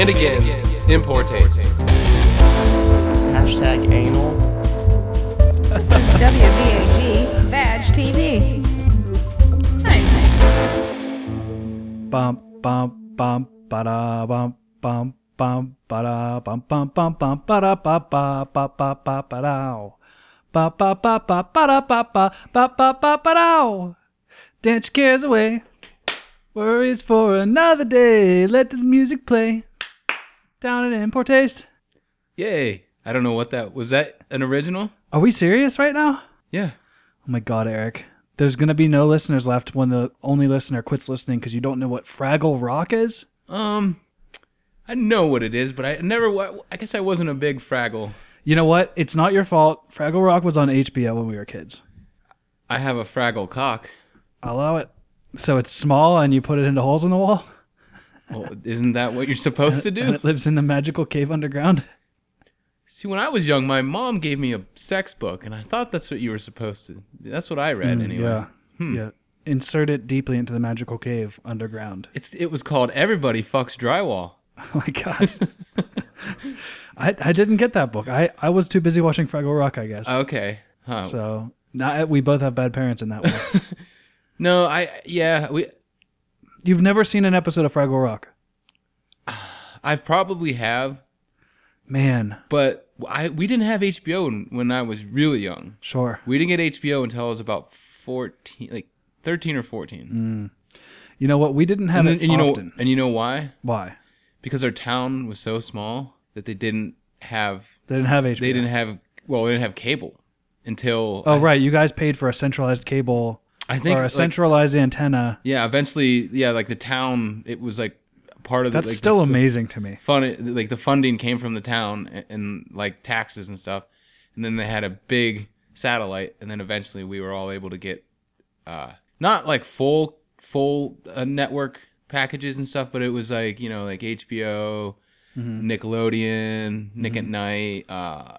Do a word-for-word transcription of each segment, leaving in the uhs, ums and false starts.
and again, importates. Hashtag anal. This is W V A G Vag T V. Nice. Bump, bump, bump, ba-da, bump, bump, bump, ba-da, bump, bump, bump, bump, ba-da, ba-ba, ba-ba, ba-ba-dow. Ba-ba-ba-ba-ba-da-ba-ba-ba-ba-ba-ba-dow. Dance your cares away. Worries for another day. Let the music play. Down at Importaste. Yay. I don't know what that was. That an original? Are we serious right now? Yeah. Oh my God, Eric. There's going to be no listeners left when the only listener quits listening because you don't know what Fraggle Rock is? Um, I know what it is, but I never, I guess I wasn't a big Fraggle. You know what? It's not your fault. Fraggle Rock was on H B O when we were kids. I have a Fraggle cock. I'll allow it. So it's small and you put it into holes in the wall? Well, isn't that what you're supposed to do? And it lives in the magical cave underground. See, when I was young, my mom gave me a sex book, and I thought that's what you were supposed to... That's what I read, mm, anyway. Yeah, hmm. yeah. Insert it deeply into the magical cave underground. It's It was called Everybody Fucks Drywall. Oh, my God. I, I didn't get that book. I, I was too busy watching Fraggle Rock, I guess. Okay. Huh. So not, we both have bad parents in that way. No, I... Yeah, we... You've never seen an episode of Fraggle Rock? I probably have. Man. But I we didn't have H B O when I was really young. Sure. We didn't get H B O until I was about fourteen, like thirteen or fourteen. Mm. You know what? We didn't have and, it and you often. Know, and you know why? Why? Because our town was so small that they didn't have... They didn't have H B O. They didn't have... Well, they didn't have cable until... Oh, I, right. You guys paid for a centralized cable... I think, or a centralized like, antenna. Yeah, eventually, yeah, like the town, it was like part of the... That's like still the, amazing to me. Fun, like the funding came from the town and, and like taxes and stuff. And then they had a big satellite. And then eventually we were all able to get, uh, not like full full uh, network packages and stuff, but it was like, you know, like H B O, mm-hmm. Nickelodeon, Nick mm-hmm. at Night. Uh,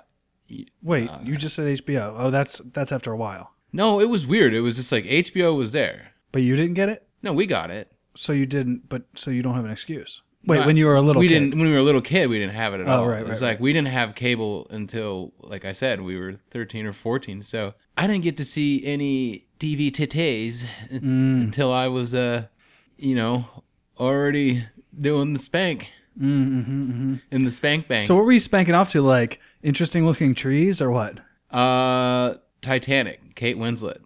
Wait, uh, you just said H B O. Oh, that's that's after a while. No, it was weird. It was just like H B O was there. But you didn't get it? No, we got it. So you didn't, but so you don't have an excuse. Wait, no, when you were a little we kid. Didn't, when we were a little kid, we didn't have it at oh, all. Right, it's right, like right. We didn't have cable until, like I said, we were thirteen or fourteen. So I didn't get to see any T V titties mm. until I was, uh, you know, already doing the spank mm-hmm, mm-hmm. in the spank bank. So what were you spanking off to? Like interesting looking trees or what? Uh... Titanic, Kate Winslet.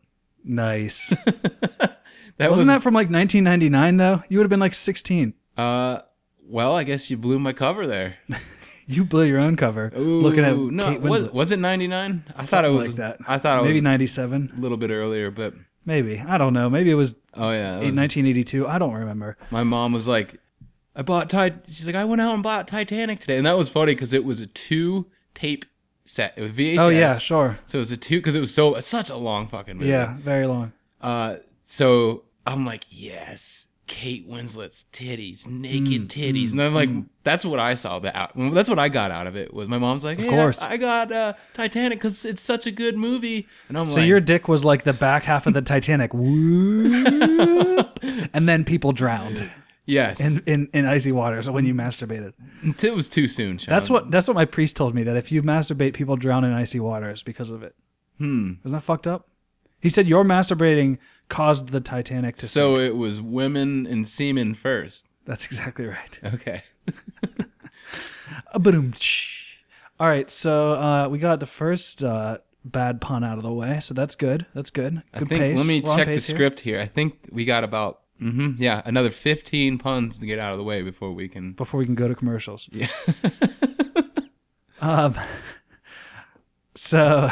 Nice. that Wasn't was... that from like nineteen ninety-nine though? You would have been like sixteen. Uh, well, I guess you blew my cover there. You blew your own cover. Ooh, looking at no, Kate Winslet. Was, was it ninety-nine? I Something thought it was like that. I thought it maybe was ninety-seven. A little bit earlier, but maybe I don't know. Maybe it was. Oh yeah, it was... nineteen eighty-two. I don't remember. My mom was like, "I bought Titanic." She's like, "I went out and bought Titanic today," and that was funny because it was a two-tape. Set it was V H S. Oh yeah, sure. So it was a two because it was so such a long fucking movie. Yeah, very long. Uh, so I'm like, yes, Kate Winslet's titties, naked mm, titties, mm, and I'm like, mm. that's what I saw. That that's what I got out of it was my mom's like, hey, of course, I, I got uh, Titanic because it's such a good movie, and I'm so like, so your dick was like the back half of the Titanic, whoop, and then people drowned. Yes, in, in in icy waters when you masturbated. It was too soon, Sean. That's what that's what my priest told me, that if you masturbate, people drown in icy waters because of it. Hmm, isn't that fucked up? He said your masturbating caused the Titanic to. So sink. It was women and semen first. That's exactly right. Okay. All right, so uh, we got the first uh, bad pun out of the way, so that's good. That's good. Good I think, pace. Let me We're check the script here. here. I think we got about. Mm-hmm. Yeah, another fifteen puns to get out of the way before we can... Before we can go to commercials. Yeah. um, so,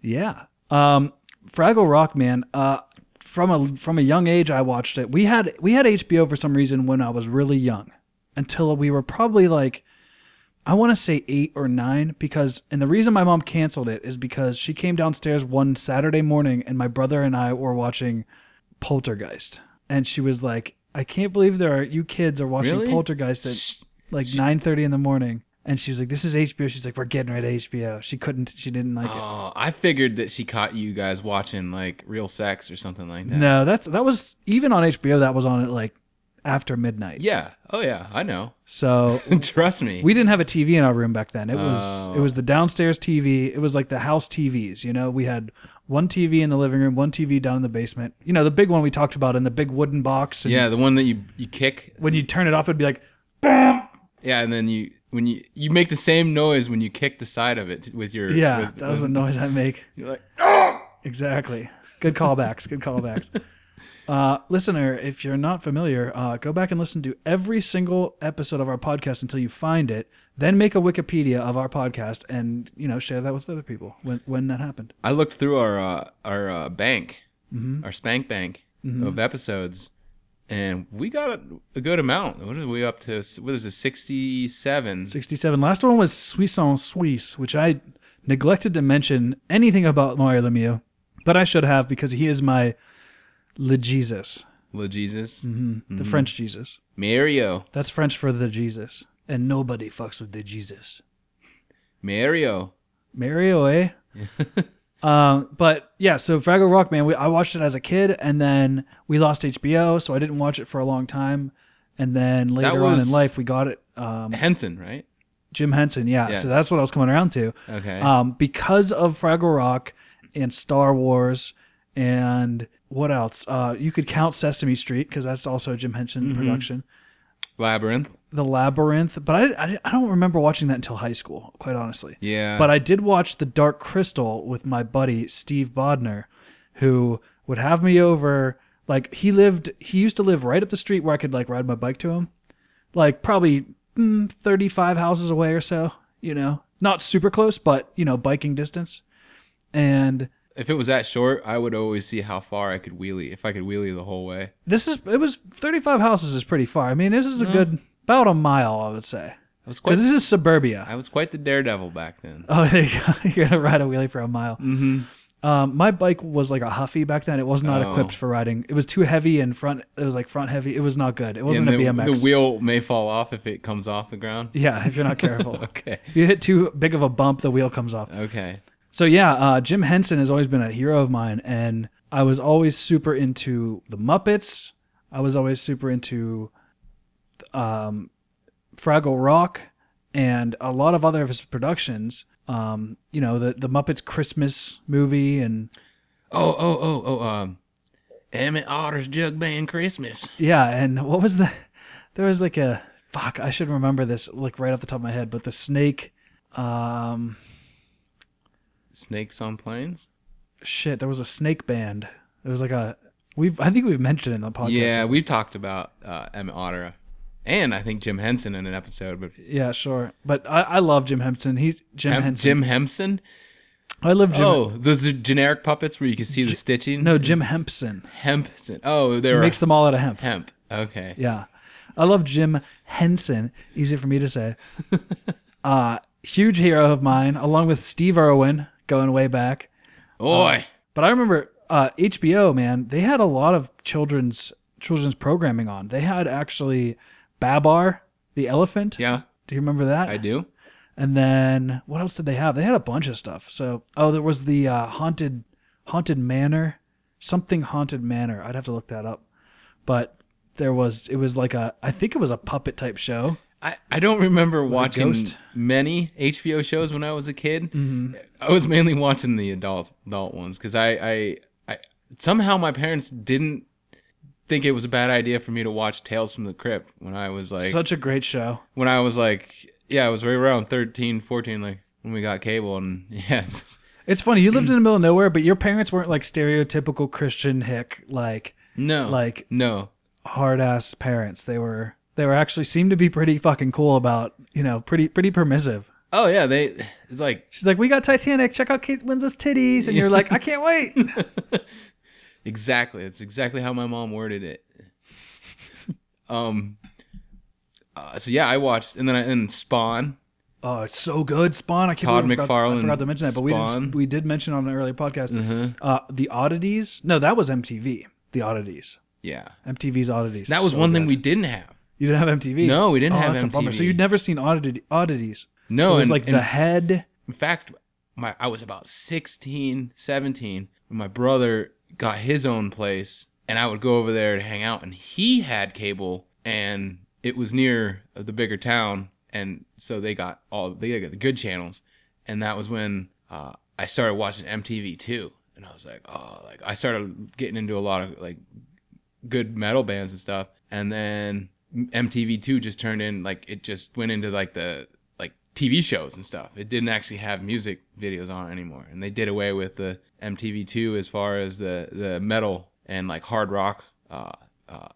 yeah. Um, Fraggle Rock, man, uh, from a from a young age, I watched it. We had, we had H B O for some reason when I was really young, until we were probably like, I want to say eight or nine, because... And the reason my mom canceled it is because she came downstairs one Saturday morning, and my brother and I were watching Poltergeist. And she was like, I can't believe there are you kids are watching really? Poltergeist at she, like nine thirty in the morning. And she was like, this is H B O. She's like, we're getting rid of H B O. She couldn't, she didn't like oh, it. I figured that she caught you guys watching like Real Sex or something like that. No, that's, that was, even on H B O, that was on at like, after midnight. Yeah. Oh yeah, I know. So trust me. We didn't have a T V in our room back then. It was oh. it was the downstairs T V. It was like the house T Vs, you know. We had one T V in the living room, one T V down in the basement. You know, the big one we talked about in the big wooden box. And yeah, the one that you, you kick. When you turn it off, it'd be like bam. Yeah, and then you when you you make the same noise when you kick the side of it with your Yeah, with, that was when, the noise I make. You're like, "Oh!" Exactly. Good callbacks. Good callbacks. Uh, listener, if you're not familiar, uh, go back and listen to every single episode of our podcast until you find it. Then make a Wikipedia of our podcast and, you know, share that with other people when when that happened. I looked through our uh, our uh, bank, mm-hmm. our spank bank mm-hmm. of episodes, and we got a, a good amount. What are we up to? What is it? sixty-seven. sixty-seven. Last one was Suisse en Suisse, which I neglected to mention anything about Mario Lemieux. But I should have, because he is my le Jesus. Le Jesus? Mm-hmm. Mm-hmm. The French Jesus. Mario. That's French for the Jesus. And nobody fucks with the Jesus. Mario. Mario, eh? uh, but yeah, so Fraggle Rock, man, we, I watched it as a kid, and then we lost H B O, so I didn't watch it for a long time. And then later on in life, we got it. Um, Henson, right? Jim Henson, yeah. Yes. So that's what I was coming around to. Okay. Um, because of Fraggle Rock... and Star Wars, and what else? Uh, you could count Sesame Street, because that's also a Jim Henson mm-hmm. production. Labyrinth. The Labyrinth. But I, I, I don't remember watching that until high school, quite honestly. Yeah. But I did watch The Dark Crystal with my buddy, Steve Bodner, who would have me over. Like, he lived, he used to live right up the street where I could, like, ride my bike to him. Like, probably mm, thirty-five houses away or so, you know? Not super close, but, you know, biking distance. And if it was that short, I would always see how far I could wheelie, if I could wheelie the whole way. This is, it was thirty-five houses is pretty far. I mean, this is a no. good, about a mile, I would say. Because this is suburbia. I was quite the daredevil back then. Oh, there you go. You're going to ride a wheelie for a mile. Mm-hmm. Um, my bike was like a Huffy back then. It was not oh. equipped for riding. It was too heavy in front. It was like front heavy. It was not good. It wasn't yeah, a B M X. The wheel may fall off if it comes off the ground. Yeah, if you're not careful. Okay. If you hit too big of a bump, the wheel comes off. Okay. So yeah, uh, Jim Henson has always been a hero of mine, and I was always super into the Muppets. I was always super into um, Fraggle Rock and a lot of other of his productions. Um, you know, the the Muppets Christmas movie and oh oh oh oh um, Emmett Otter's Jug Band Christmas. Yeah, and what was the? There was like a fuck. I should remember this like right off the top of my head, but the snake. Um, Snakes on Planes? Shit, there was a snake band. It was like a we've I think we've mentioned it in the podcast. Yeah, we've talked about uh, Emmett Otter and I think Jim Henson in an episode. But yeah, sure. But I, I love Jim Henson. He's Jim Hem- Henson. Jim Henson? I love Jim. Oh, those are generic puppets where you can see J- the stitching. No, Jim Henson. Henson. Oh, there. He makes them all out of hemp. Hemp. Okay. Yeah, I love Jim Henson. Easy for me to say. uh huge hero of mine, along with Steve Irwin. Going way back. Boy. Um, but I remember uh, H B O, man, they had a lot of children's children's programming on. They had actually Babar, the elephant. Yeah. Do you remember that? I do. And then what else did they have? They had a bunch of stuff. So, oh, there was the uh, haunted haunted manor, something haunted manor. I'd have to look that up. But there was, it was like a, I think it was a puppet type show. I, I don't remember with watching many H B O shows when I was a kid. Mm-hmm. I was mainly watching the adult adult ones because I, I I somehow my parents didn't think it was a bad idea for me to watch Tales from the Crypt when I was like such a great show. When I was like yeah, I was right around thirteen, fourteen like when we got cable and yes. It's funny, you lived in the middle of nowhere, but your parents weren't like stereotypical Christian hick like no. Like no. Hard-ass parents. They were They were actually seemed to be pretty fucking cool about, you know, pretty pretty permissive. Oh yeah, they it's like she's like, we got Titanic, check out Kate Winslet's titties, and yeah. You're like, I can't wait. Exactly, that's exactly how my mom worded it. Um, uh, so yeah, I watched, and then I and Spawn. Oh, it's so good, Spawn. I can't Todd believe I forgot, I forgot to mention that, but we did we did mention on an earlier podcast mm-hmm. uh, the Oddities. No, that was M T V. The Oddities. Yeah, M T V's Oddities. That was so one good. Thing we didn't have. You didn't have M T V? No, we didn't oh, have that's M T V. A bummer. So you'd never seen oddity, Oddities? No. It was and, like and The Head. In fact, my I was about sixteen, seventeen when my brother got his own place, and I would go over there to hang out, and he had cable, and it was near the bigger town, and so they got all they got the good channels, and that was when uh, I started watching M T V two, and I was like, oh, like I started getting into a lot of like good metal bands and stuff, and then M T V two just turned in like it just went into like the like T V shows and stuff. It didn't actually have music videos on it anymore, and they did away with the M T V two as far as the the metal and like hard rock uh, uh,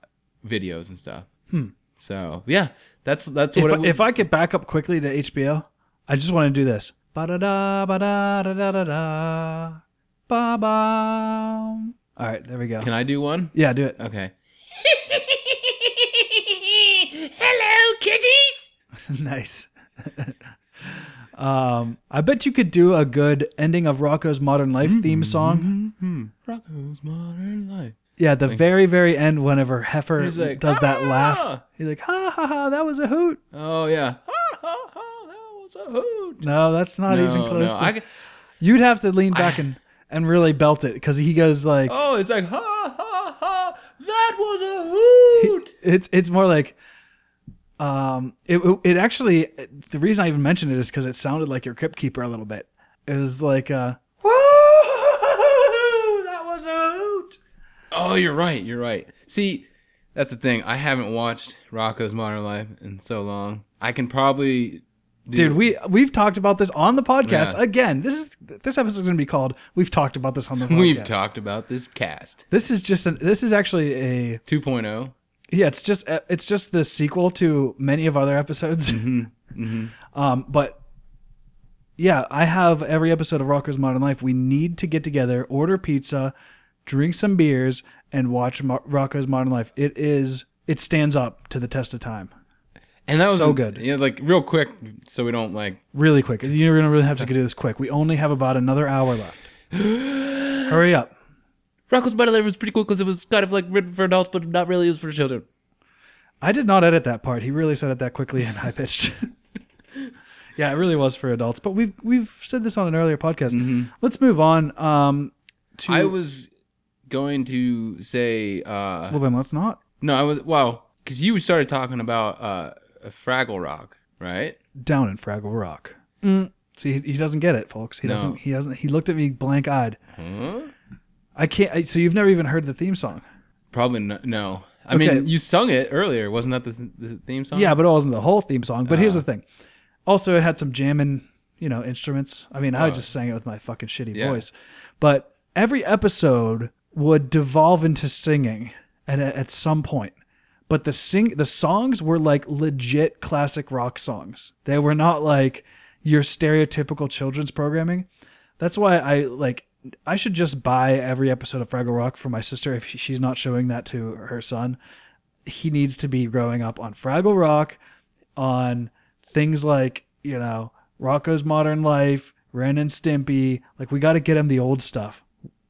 videos and stuff. Hmm. So yeah, that's that's what. If, it was. If I could back up quickly to H B O, I just want to do this. Ba da da ba da da da da da ba ba. All right, there we go. Can I do one? Yeah, do it. Okay. Hello, kitties. Nice. um, I bet you could do a good ending of Rocko's Modern Life mm-hmm. theme song. Mm-hmm. Rocko's Modern Life. Yeah, the like, very, very end, whenever Heifer like, does ah! that laugh, he's like, "Ha ha ha, that was a hoot." Oh yeah. Ha ha ha, that was a hoot. No, that's not no, even close. No. To... I... You'd have to lean back I... and, and really belt it, because he goes like, "Oh, it's like ha ha ha, that was a hoot." He, it's it's more like. Um, it it actually the reason I even mentioned it is because it sounded like your Crypt Keeper a little bit. It was like, uh, whoa, that was a hoot. Oh, you're right, you're right. See, that's the thing. I haven't watched Rocko's Modern Life in so long. I can probably, do... dude. We we've talked about this on the podcast yeah. again. This is this episode's gonna be called "We've Talked About This on the Podcast." We've talked about this cast. This is just an, this is actually a two point oh. Yeah, it's just it's just the sequel to many of other episodes. Mm-hmm. Mm-hmm. Um, but yeah, I have every episode of Rocko's Modern Life. We need to get together, order pizza, drink some beers, and watch Mo- Rocko's Modern Life. It is it stands up to the test of time. And that was so good. Yeah, like real quick, so we don't like really quick. You're gonna really have to do this quick. We only have about another hour left. Hurry up. Rocko's Modern Life was pretty cool because it was kind of like written for adults, but not really, it was for children. I did not edit that part. He really said it that quickly and high pitched. Yeah, it really was for adults. But we've we've said this on an earlier podcast. Mm-hmm. Let's move on. Um, to I was going to say. Uh, well, then let's not. No, I was well because you started talking about uh, Fraggle Rock, right? Down in Fraggle Rock. Mm. See, he, he doesn't get it, folks. He no. doesn't. He doesn't. He looked at me blank eyed. Huh? I can't. I, so you've never even heard the theme song? Probably not, no. I okay. mean, you sung it earlier. Wasn't that the, th- the theme song? Yeah, but it wasn't the whole theme song. But uh, here's the thing. Also, it had some jamming, you know, instruments. I mean, uh, I just sang it with my fucking shitty yeah. voice. But every episode would devolve into singing at at some point. But the sing the songs were like legit classic rock songs. They were not like your stereotypical children's programming. That's why I like. I should just buy every episode of Fraggle Rock for my sister if she's not showing that to her son. He needs to be growing up on Fraggle Rock, on things like, you know, Rocko's Modern Life, Ren and Stimpy. Like, we got to get him the old stuff.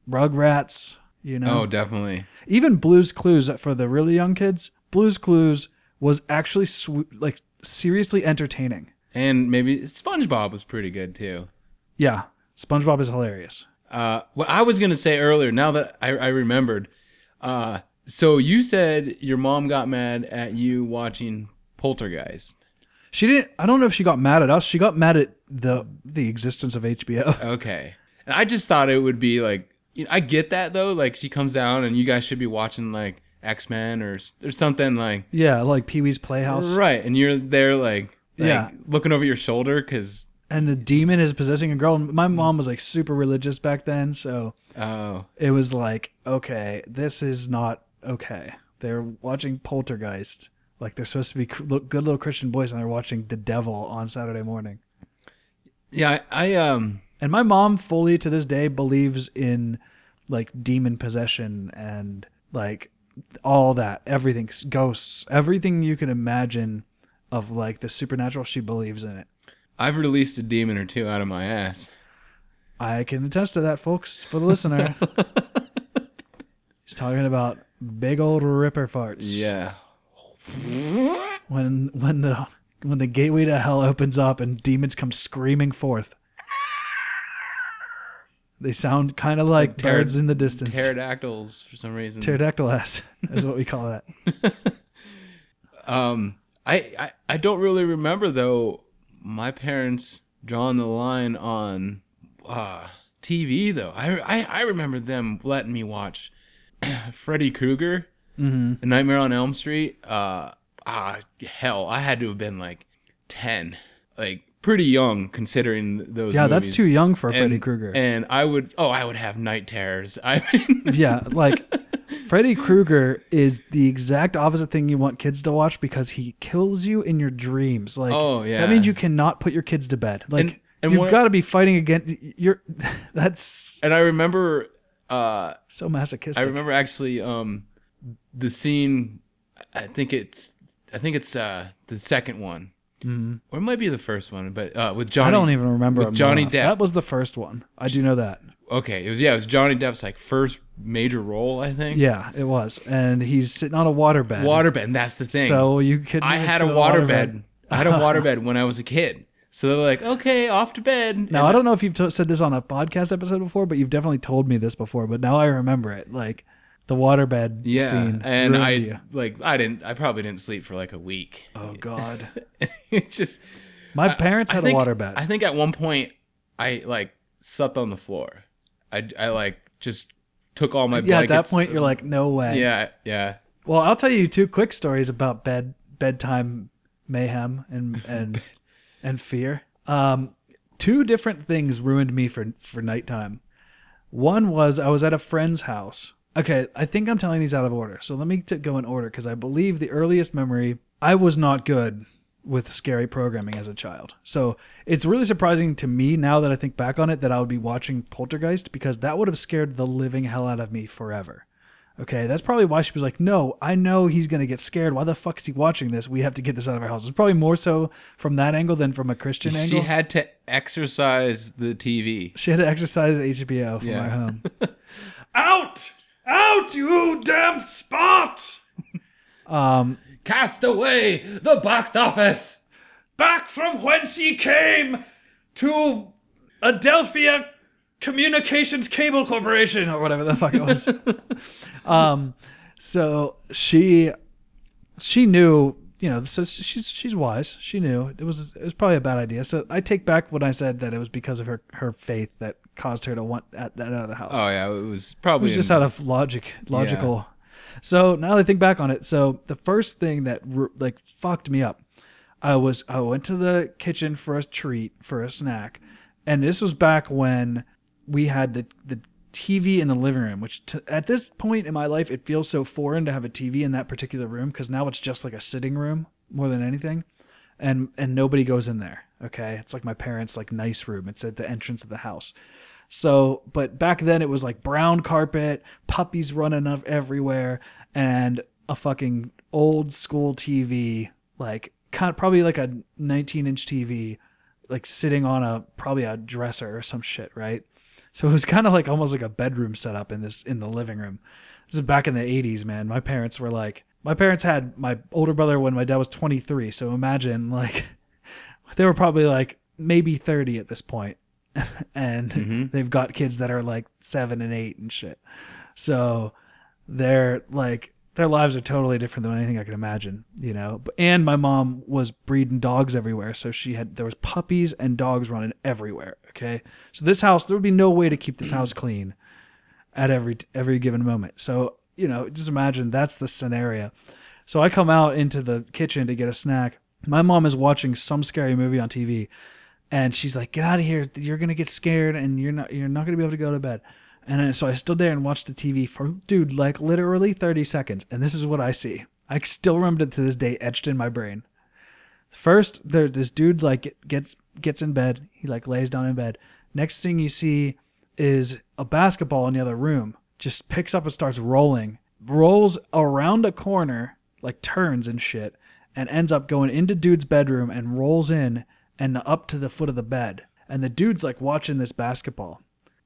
Rugrats, you know. Oh, definitely. Even Blue's Clues for the really young kids. Blue's Clues was actually, sw- like, seriously entertaining. And maybe SpongeBob was pretty good, too. Yeah, SpongeBob is hilarious. Uh, what I was going to say earlier, now that I, I remembered, uh, so you said your mom got mad at you watching Poltergeist. She didn't, I don't know if she got mad at us. She got mad at the, the existence of H B O. Okay. And I just thought it would be like, you know, I get that though. Like she comes down and you guys should be watching like X-Men or, or something like. Yeah. Like Pee-wee's Playhouse. Right. And you're there like, like yeah. looking over your shoulder because. And the demon is possessing a girl. My mom was like super religious back then, so oh. it was like, okay, this is not okay. They're watching Poltergeist, like they're supposed to be good little Christian boys, and they're watching The Devil on Saturday morning. Yeah, I, I um, and my mom fully to this day believes in like demon possession and like all that, everything, ghosts, everything you can imagine of like the supernatural. She believes in it. I've released a demon or two out of my ass. I can attest to that, folks, for the listener. He's talking about big old ripper farts. Yeah. When when the when the gateway to hell opens up and demons come screaming forth. They sound kind of like, like pterod- birds in the distance. Pterodactyls for some reason. Pterodactyl ass is what we call that. Um, I, I, I don't really remember, though, my parents drawing the line on uh, T V, though. I, I, I remember them letting me watch Freddy Krueger, mm-hmm. The Nightmare on Elm Street. Uh, ah, hell, I had to have been like ten, like pretty young considering those yeah, movies. That's too young for and, Freddy Krueger. And I would, oh, I would have night terrors. I mean, yeah, like... Freddy Krueger is the exact opposite thing you want kids to watch because he kills you in your dreams. Like, oh, yeah. That means you cannot put your kids to bed. Like, and, and you've got to be fighting against your. That's. And I remember. Uh, so masochistic. I remember actually um, the scene. I think it's. I think it's uh, the second one, mm-hmm. or it might be the first one, but uh, with Johnny. I don't even remember. With Johnny Depp. That was the first one. I do know that. Okay, it was yeah, it was Johnny Depp's like first major role, I think. Yeah, it was, and he's sitting on a waterbed. Waterbed, that's the thing. So you could. I had a waterbed. I had a waterbed when I was a kid. So they're like, okay, off to bed. Now and I don't know if you've t- said this on a podcast episode before, but you've definitely told me this before. But now I remember it, like the waterbed yeah, scene. Yeah, and I you. like I didn't. I probably didn't sleep for like a week. Oh God, it just. My parents I, had I think, a waterbed. I think at one point I like slept on the floor. I, I like just took all my blankets. Yeah, at that point you're like, no way. Yeah, yeah. Well, I'll tell you two quick stories about bed bedtime mayhem and and and fear. Um, two different things ruined me for for nighttime. One was I was at a friend's house. Okay, I think I'm telling these out of order, so let me t- go in order because I believe the earliest memory I was not good with scary programming as a child. So it's really surprising to me now that I think back on it that I would be watching Poltergeist because that would have scared the living hell out of me forever. Okay, that's probably why she was like, no, I know he's going to get scared. Why the fuck is he watching this? We have to get this out of our house. It's probably more so from that angle than from a Christian she angle. She had to exercise the T V. She had to exercise H B O from yeah. our home. Out! Out, you damn spot! um... Cast away the box office, back from whence ye came, to Adelphia Communications Cable Corporation or whatever the fuck it was. um, so she, she knew, you know. So she's she's wise. She knew it was it was probably a bad idea. So I take back when I said that it was because of her her faith that caused her to want that out of the house. Oh yeah, it was probably it was just in, out of logic, logical. Yeah. So now that I think back on it, so the first thing that like fucked me up, I was I went to the kitchen for a treat, for a snack, and this was back when we had the the T V in the living room, which t- at this point in my life it feels so foreign to have a T V in that particular room because now it's just like a sitting room more than anything, and and nobody goes in there. Okay, it's like my parents' like nice room. It's at the entrance of the house. So, but back then it was like brown carpet, puppies running up everywhere, and a fucking old school T V, like kind of, probably like a nineteen inch T V, like sitting on a, probably a dresser or some shit. Right. So it was kind of like almost like a bedroom setup in this, in the living room. This is back in the eighties, man. My parents were like, my parents had my older brother when my dad was twenty-three. So imagine like, they were probably like maybe thirty at this point. And mm-hmm. they've got kids that are like seven and eight and shit. So they're like, their lives are totally different than anything I can imagine, you know? And my mom was breeding dogs everywhere. So she had, there was puppies and dogs running everywhere. Okay. So this house, there would be no way to keep this house clean at every, every given moment. So, you know, just imagine that's the scenario. So I come out into the kitchen to get a snack. My mom is watching some scary movie on T V. And she's like, get out of here. You're going to get scared and you're not you're not going to be able to go to bed. And so I stood there and watched the T V for, dude, like literally thirty seconds. And this is what I see. I still remember it to this day, etched in my brain. First, there this dude like gets gets in bed. He like lays down in bed. Next thing you see is a basketball in the other room. Just picks up and starts rolling. Rolls around a corner, like turns and shit, and ends up going into dude's bedroom and rolls in. And up to the foot of the bed. And the dude's like watching this basketball.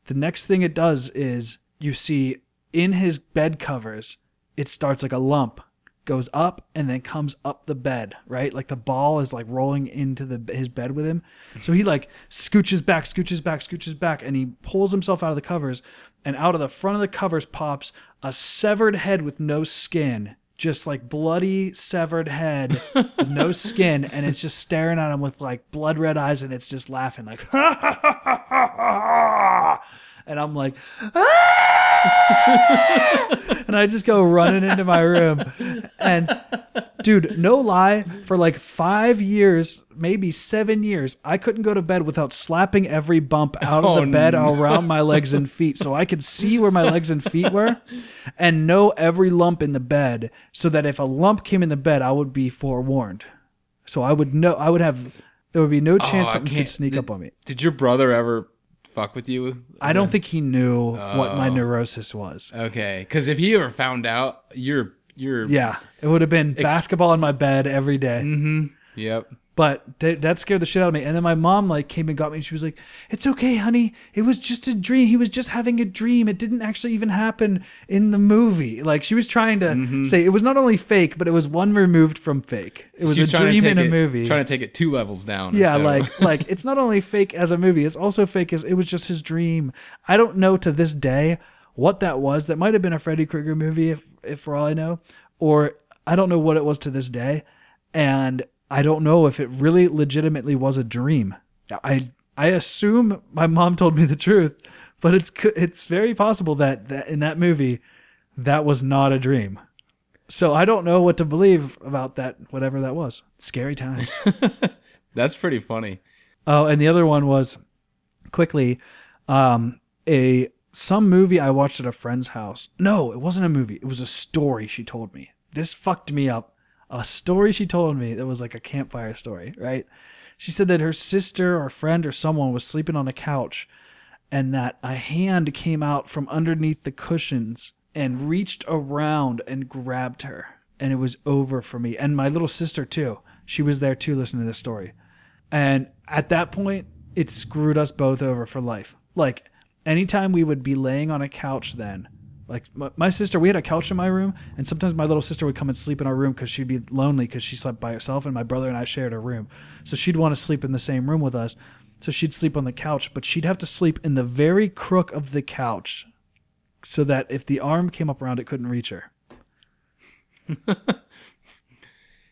The next thing it does is you see in his bed covers, it starts like a lump, goes up and then comes up the bed, right? Like the ball is like rolling into the his bed with him. So he like scooches back, scooches back, scooches back, and he pulls himself out of the covers. And out of the front of the covers pops a severed head with no skin, just like bloody severed head with no skin, and it's just staring at him with like blood red eyes, and it's just laughing like ha ha ha ha ha ha, and I'm like ah! And I just go running into my room. And dude, no lie, for like five years, maybe seven years, I couldn't go to bed without slapping every bump out of oh, the bed no. around my legs and feet, so I could see where my legs and feet were and know every lump in the bed, so that if a lump came in the bed, I would be forewarned. So I would know, I would have, there would be no chance oh, something could sneak did, up on me. Did your brother ever fuck with you again? I don't think he knew oh. what my neurosis was. Okay, because if he ever found out, you're, you're. Yeah, it would have been ex- basketball in my bed every day. Mm-hmm. Yep. But that scared the shit out of me. And then my mom like came and got me, and she was like, "It's okay, honey. It was just a dream. He was just having a dream. It didn't actually even happen in the movie." Like, she was trying to mm-hmm. say it was not only fake, but it was one removed from fake. It was She's a dream in a it, movie. Trying to take it two levels down. Yeah, or so. like like it's not only fake as a movie. It's also fake as it was just his dream. I don't know to this day what that was. That might have been a Freddy Krueger movie, if if for all I know, or I don't know what it was to this day, and I don't know if it really legitimately was a dream. I I assume my mom told me the truth, but it's it's very possible that, that in that movie, that was not a dream. So I don't know what to believe about that, whatever that was. Scary times. That's pretty funny. Oh, and the other one was, quickly, um, a some movie I watched at a friend's house. No, it wasn't a movie. It was a story she told me. This fucked me up. A story she told me that was like a campfire story, right? She said that her sister or friend or someone was sleeping on a couch, and that a hand came out from underneath the cushions and reached around and grabbed her. And it was over for me. And my little sister, too. She was there, too, listening to this story. And at that point, it screwed us both over for life. Like, anytime we would be laying on a couch then, like my, my sister, we had a couch in my room, and sometimes my little sister would come and sleep in our room because she'd be lonely because she slept by herself, and my brother and I shared a room. So she'd want to sleep in the same room with us. So she'd sleep on the couch, but she'd have to sleep in the very crook of the couch so that if the arm came up around, it couldn't reach her.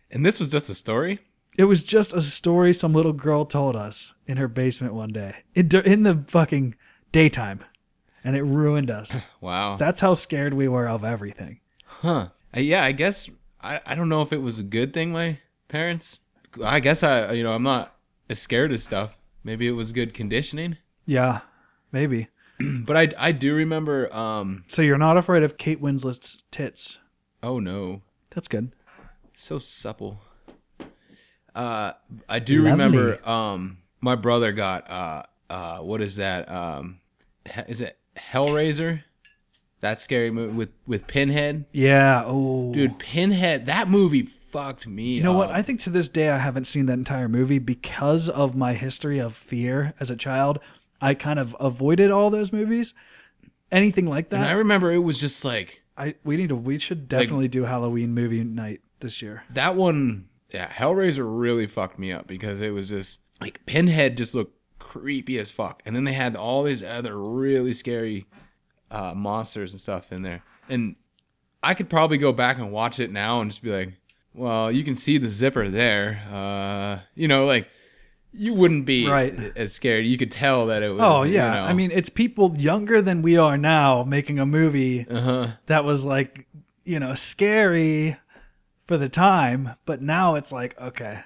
And this was just a story? It was just a story some little girl told us in her basement one day. In, in the fucking daytime. And it ruined us. Wow. That's how scared we were of everything. Huh. Uh, yeah, I guess, I, I don't know if it was a good thing, my parents. I guess I, you know, I'm not as scared of stuff. Maybe it was good conditioning. Yeah, maybe. But I, I do remember. Um, so you're not afraid of Kate Winslet's tits? Oh, no. That's good. So supple. Uh, I do Lovely. remember um, my brother got, uh, uh, what is that? Um, is it? Hellraiser, that scary movie with with Pinhead. Yeah. Oh, dude, Pinhead, that movie fucked me up. You know what? I think to this day I haven't seen that entire movie because of my history of fear as a child. I kind of avoided all those movies, anything like that. And I remember it was just like, I we need to we should definitely like, do Halloween movie night this year. That one, yeah, Hellraiser really fucked me up because it was just like Pinhead just looked creepy as fuck, and then they had all these other really scary uh monsters and stuff in there, and I could probably go back and watch it now and just be like, well, you can see the zipper there, uh you know, like you wouldn't be right. as scared. You could tell that it was oh yeah you know, I mean, it's people younger than we are now making a movie uh-huh. that was like, you know, scary for the time, but now it's like, okay.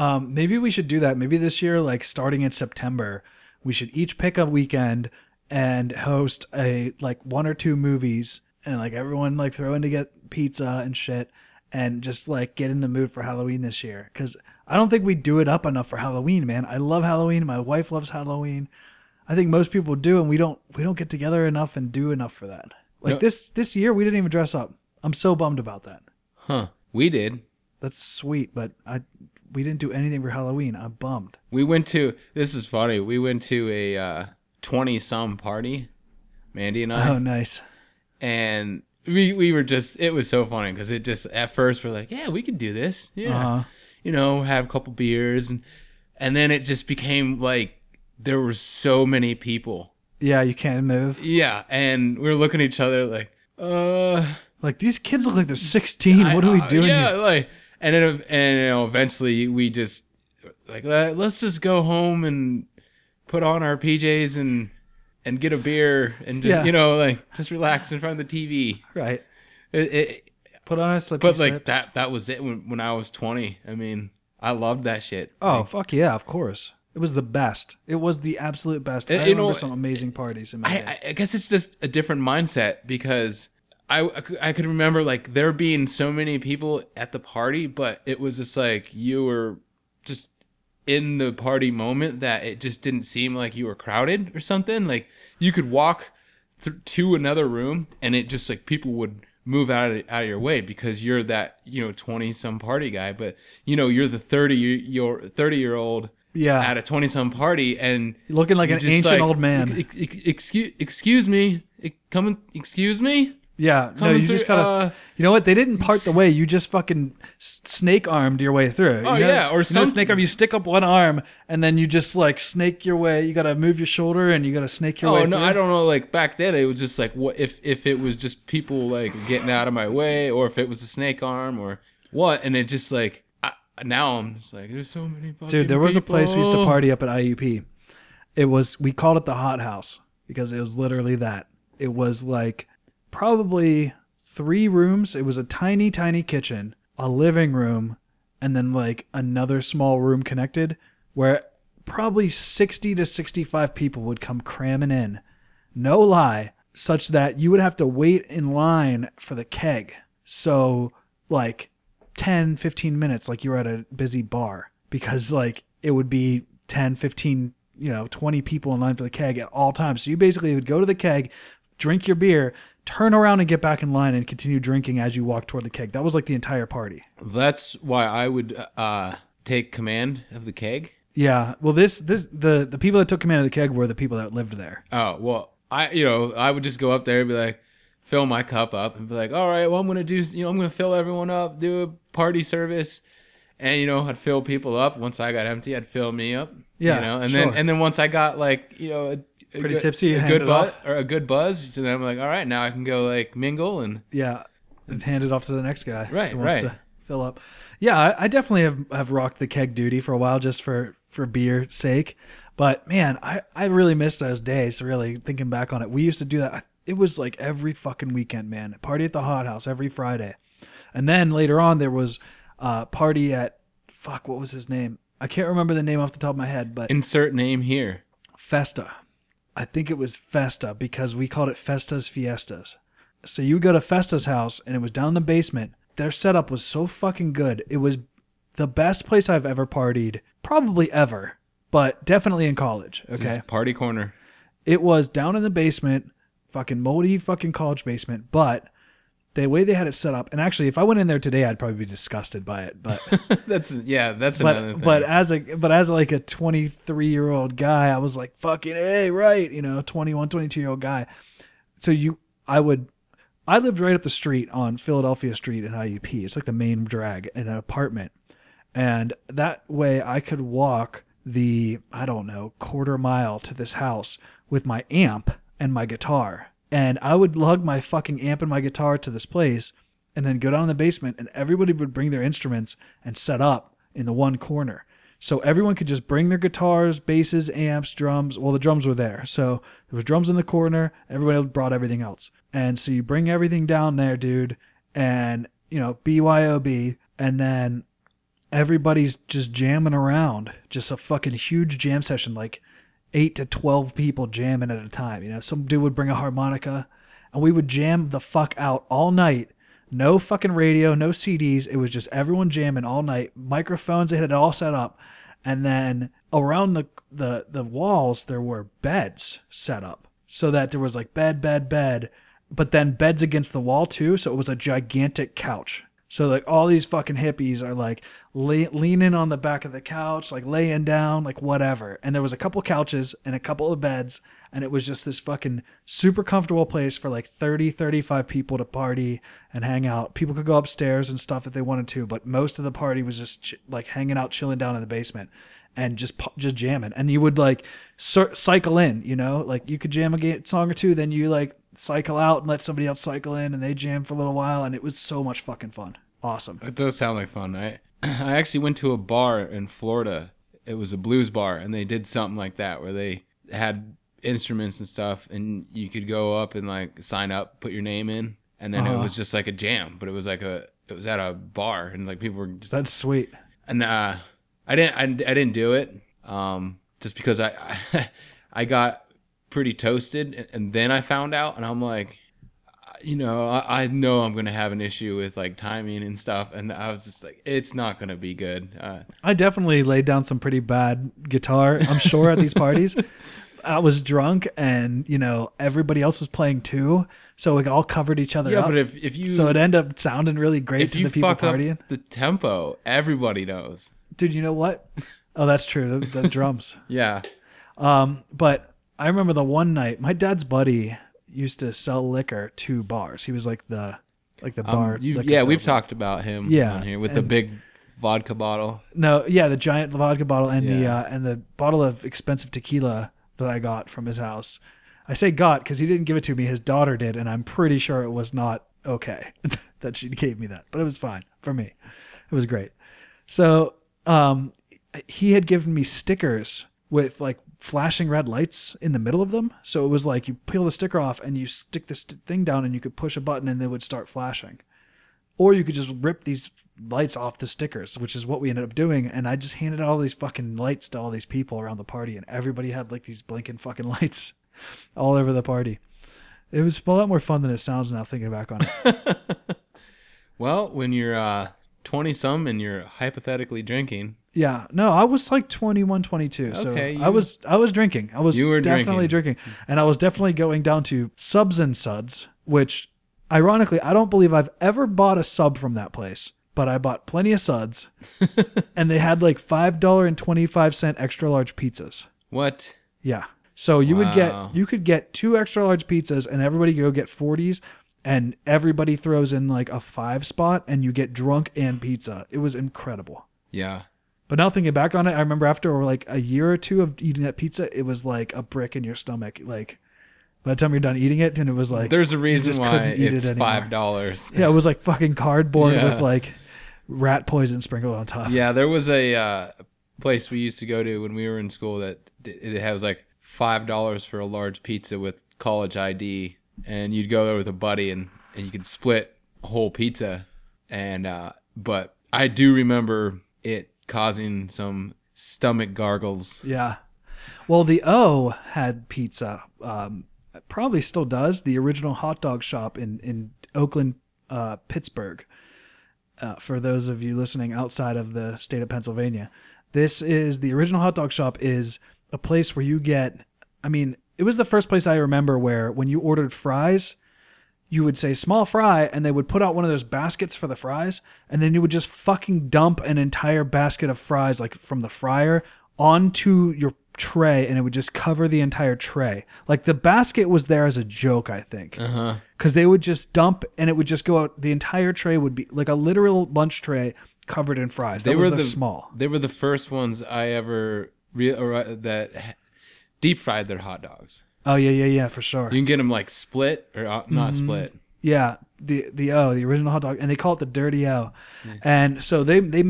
Um, maybe we should do that. Maybe this year, like starting in September, we should each pick a weekend and host a like one or two movies, and like everyone like throw in to get pizza and shit, and just like get in the mood for Halloween this year. Because I don't think we do it up enough for Halloween, man. I love Halloween. My wife loves Halloween. I think most people do, and we don't we don't get together enough and do enough for that. Like no. this this year, we didn't even dress up. I'm so bummed about that. Huh? We did. That's sweet, but I. We didn't do anything for Halloween. I'm bummed. We went to, this is funny, we went to a uh, twenty-some party, Mandy and I. Oh, nice. And we we were just, it was so funny because it just, at first we're like, yeah, we can do this. Yeah. Uh-huh. You know, have a couple beers. And, and then it just became like, there were so many people. Yeah, you can't move. Yeah. And we were looking at each other like, uh, Like, these kids look like they're sixteen. I, what are we doing uh, yeah, here? Like, and then and, you know, eventually we just, like, let's just go home and put on our P Js and and get a beer and, just, yeah. you know, like, just relax in front of the T V. Right. It, it, put on our slippy But, like, slips. that that was it when, when I was twenty. I mean, I loved that shit. Oh, like, fuck yeah, of course. It was the best. It was the absolute best. It, I remember know, some amazing parties in my I, day. I guess it's just a different mindset because... I, I could remember, like, there being so many people at the party, but it was just, like, you were just in the party moment that it just didn't seem like you were crowded or something. Like, you could walk th- to another room, and it just, like, people would move out of out of your way because you're that, you know, twenty-some party guy. But, you know, you're the thirty-year-old yeah. at a twenty-some party, and... Looking like an ancient like, old man. Excuse, excuse me. Come and excuse me? Yeah, Coming no, you through, just kind of, uh, you know what? They didn't part the way. You just fucking snake-armed your way through. Oh, you know, yeah, or some snake-arm, you stick up one arm, and then you just, like, snake your way. You got to move your shoulder, and you got to snake your oh, way no, through. Oh, no, I don't know. Like, back then, it was just, like, what if, if it was just people, like, getting out of my way, or if it was a snake arm, or what, and it just, like, I, now I'm just like, there's so many fucking Dude, there was people. a place we used to party up at I U P. It was, we called it the Hot House, because it was literally that. It was, like... probably three rooms. It was a tiny, tiny kitchen, a living room, and then like another small room connected where probably sixty to sixty-five people would come cramming in. No lie, such that you would have to wait in line for the keg. So like ten, fifteen minutes, like you were at a busy bar because like it would be ten, fifteen, you know, twenty people in line for the keg at all times. So you basically would go to the keg, drink your beer, turn around and get back in line and continue drinking as you walk toward the keg. That was like the entire party. That's why I would uh, take command of the keg. Yeah. Well, this this the, the people that took command of the keg were the people that lived there. Oh, well, I you know, I would just go up there and be like, fill my cup up and be like, all right, well, I'm going to do, you know, I'm going to fill everyone up, do a party service. And, you know, I'd fill people up. Once I got empty, I'd fill me up. Yeah, you know, and sure. then and then once I got like, you know, a, a pretty good, tipsy, a good buzz or a good buzz, so then I'm like, all right, now I can go like mingle and yeah, and hand it off to the next guy. Right, who wants right. to fill up. Yeah, I, I definitely have, have rocked the keg duty for a while just for for beer sake, but man, I I really miss those days. Really thinking back on it, we used to do that. It was like every fucking weekend, man. Party at the Hot House every Friday, and then later on there was uh party at fuck what was his name. I can't remember the name off the top of my head, but... Insert name here. Festa. I think it was Festa because we called it Festa's Fiestas. So you go to Festa's house, and it was down in the basement. Their setup was so fucking good. It was the best place I've ever partied, probably ever, but definitely in college. Okay, this is party corner. It was down in the basement, fucking moldy fucking college basement, but... the way they had it set up, and actually, if I went in there today, I'd probably be disgusted by it. But that's yeah, that's but, another thing. But as a but as like a twenty-three year old guy, I was like fucking hey, right, you know, twenty-one, twenty-two year old guy. So you, I would, I lived right up the street on Philadelphia Street in I U P. It's like the main drag in an apartment, and that way I could walk the I don't know quarter mile to this house with my amp and my guitar. And I would lug my fucking amp and my guitar to this place and then go down in the basement and everybody would bring their instruments and set up in the one corner. So everyone could just bring their guitars, basses, amps, drums. Well, the drums were there. So there was drums in the corner. Everybody brought everything else. And so you bring everything down there, dude. And, you know, B Y O B. And then everybody's just jamming around. Just a fucking huge jam session. Like, eight to twelve people jamming at a time. You know, some dude would bring a harmonica and we would jam the fuck out all night. No fucking radio, no C Ds. It was just everyone jamming all night. Microphones, they had it all set up. And then around the, the, the walls, there were beds set up so that there was like bed, bed, bed, but then beds against the wall too. So it was a gigantic couch. So like all these fucking hippies are like lay, leaning on the back of the couch, like laying down, like whatever. And there was a couple couches and a couple of beds. And it was just this fucking super comfortable place for like thirty, thirty-five people to party and hang out. People could go upstairs and stuff if they wanted to. But most of the party was just ch- like hanging out, chilling down in the basement and just just jamming. And you would like sur- cycle in, you know, like you could jam a song or two. Then you like cycle out and let somebody else cycle in, and they jammed for a little while, and it was so much fucking fun. Awesome. It does sound like fun. I I actually went to a bar in Florida. It was a blues bar, and they did something like that where they had instruments and stuff, and you could go up and like sign up, put your name in, and then uh-huh. it was just like a jam. But it was like a it was at a bar, and like people were just that's sweet. And uh, I didn't I, I didn't do it um, just because I I, I got. pretty toasted, and then I found out, and I'm like, you know, I, I know I'm gonna have an issue with like timing and stuff, and I was just like, it's not gonna be good. uh, I definitely laid down some pretty bad guitar, I'm sure, at these parties. I was drunk, and you know, everybody else was playing too, so we all covered each other yeah, up. But if, if you so it ended up sounding really great if to you the people fuck partying up the tempo, everybody knows, dude. You know what? Oh, that's true, the, the drums. Yeah. Um but I remember the one night my dad's buddy used to sell liquor to bars. He was like the like the bar. Um, you, yeah, we've talked about him yeah, on here with and, the big vodka bottle. No, yeah, the giant vodka bottle and yeah. the uh, and the bottle of expensive tequila that I got from his house. I say got because he didn't give it to me. His daughter did, and I'm pretty sure it was not okay that she gave me that. But it was fine for me. It was great. So um, he had given me stickers with like flashing red lights in the middle of them. So it was like you peel the sticker off and you stick this thing down and you could push a button and they would start flashing. Or you could just rip these lights off the stickers, which is what we ended up doing. And I just handed out all these fucking lights to all these people around the party, and everybody had like these blinking fucking lights all over the party. It was a lot more fun than it sounds now thinking back on it. Well, when you're uh, twenty-some and you're hypothetically drinking... Yeah. No, I was like twenty-one, twenty-two. So okay, you, I was I was drinking. I was definitely drinking. drinking. And I was definitely going down to Subs and Suds, which ironically, I don't believe I've ever bought a sub from that place, but I bought plenty of suds. And they had like five dollars and twenty-five cents extra large pizzas. What? Yeah. So you wow. would get you could get two extra large pizzas, and everybody could go get forties. And everybody throws in like a five spot, and you get drunk and pizza. It was incredible. Yeah. But now thinking back on it, I remember after like a year or two of eating that pizza, it was like a brick in your stomach. Like by the time you're done eating it, and it was like there's a reason why it's it five dollars. Yeah, it was like fucking cardboard yeah. with like rat poison sprinkled on top. Yeah, there was a uh, place we used to go to when we were in school that it has like five dollars for a large pizza with college I D, and you'd go there with a buddy, and, and you could split a whole pizza. And uh, but I do remember it causing some stomach gargles. Yeah. Well, the O had pizza. Um, probably still does. The Original Hot Dog Shop in, in Oakland, uh, Pittsburgh. Uh, for those of you listening outside of the state of Pennsylvania, this is the Original Hot Dog Shop is a place where you get, I mean, it was the first place I remember where when you ordered fries, you would say small fry, and they would put out one of those baskets for the fries, and then you would just fucking dump an entire basket of fries like from the fryer onto your tray, and it would just cover the entire tray. Like the basket was there as a joke, I think, uh-huh. because they would just dump, and it would just go out. The entire tray would be like a literal lunch tray covered in fries. They that were was the small. They were the first ones I ever re- or that deep fried their hot dogs. Oh, yeah, yeah, yeah, for sure. You can get them like split or not mm-hmm. split. Yeah, the the O, the Original Hot Dog, and they call it the Dirty O. Yeah. And so they they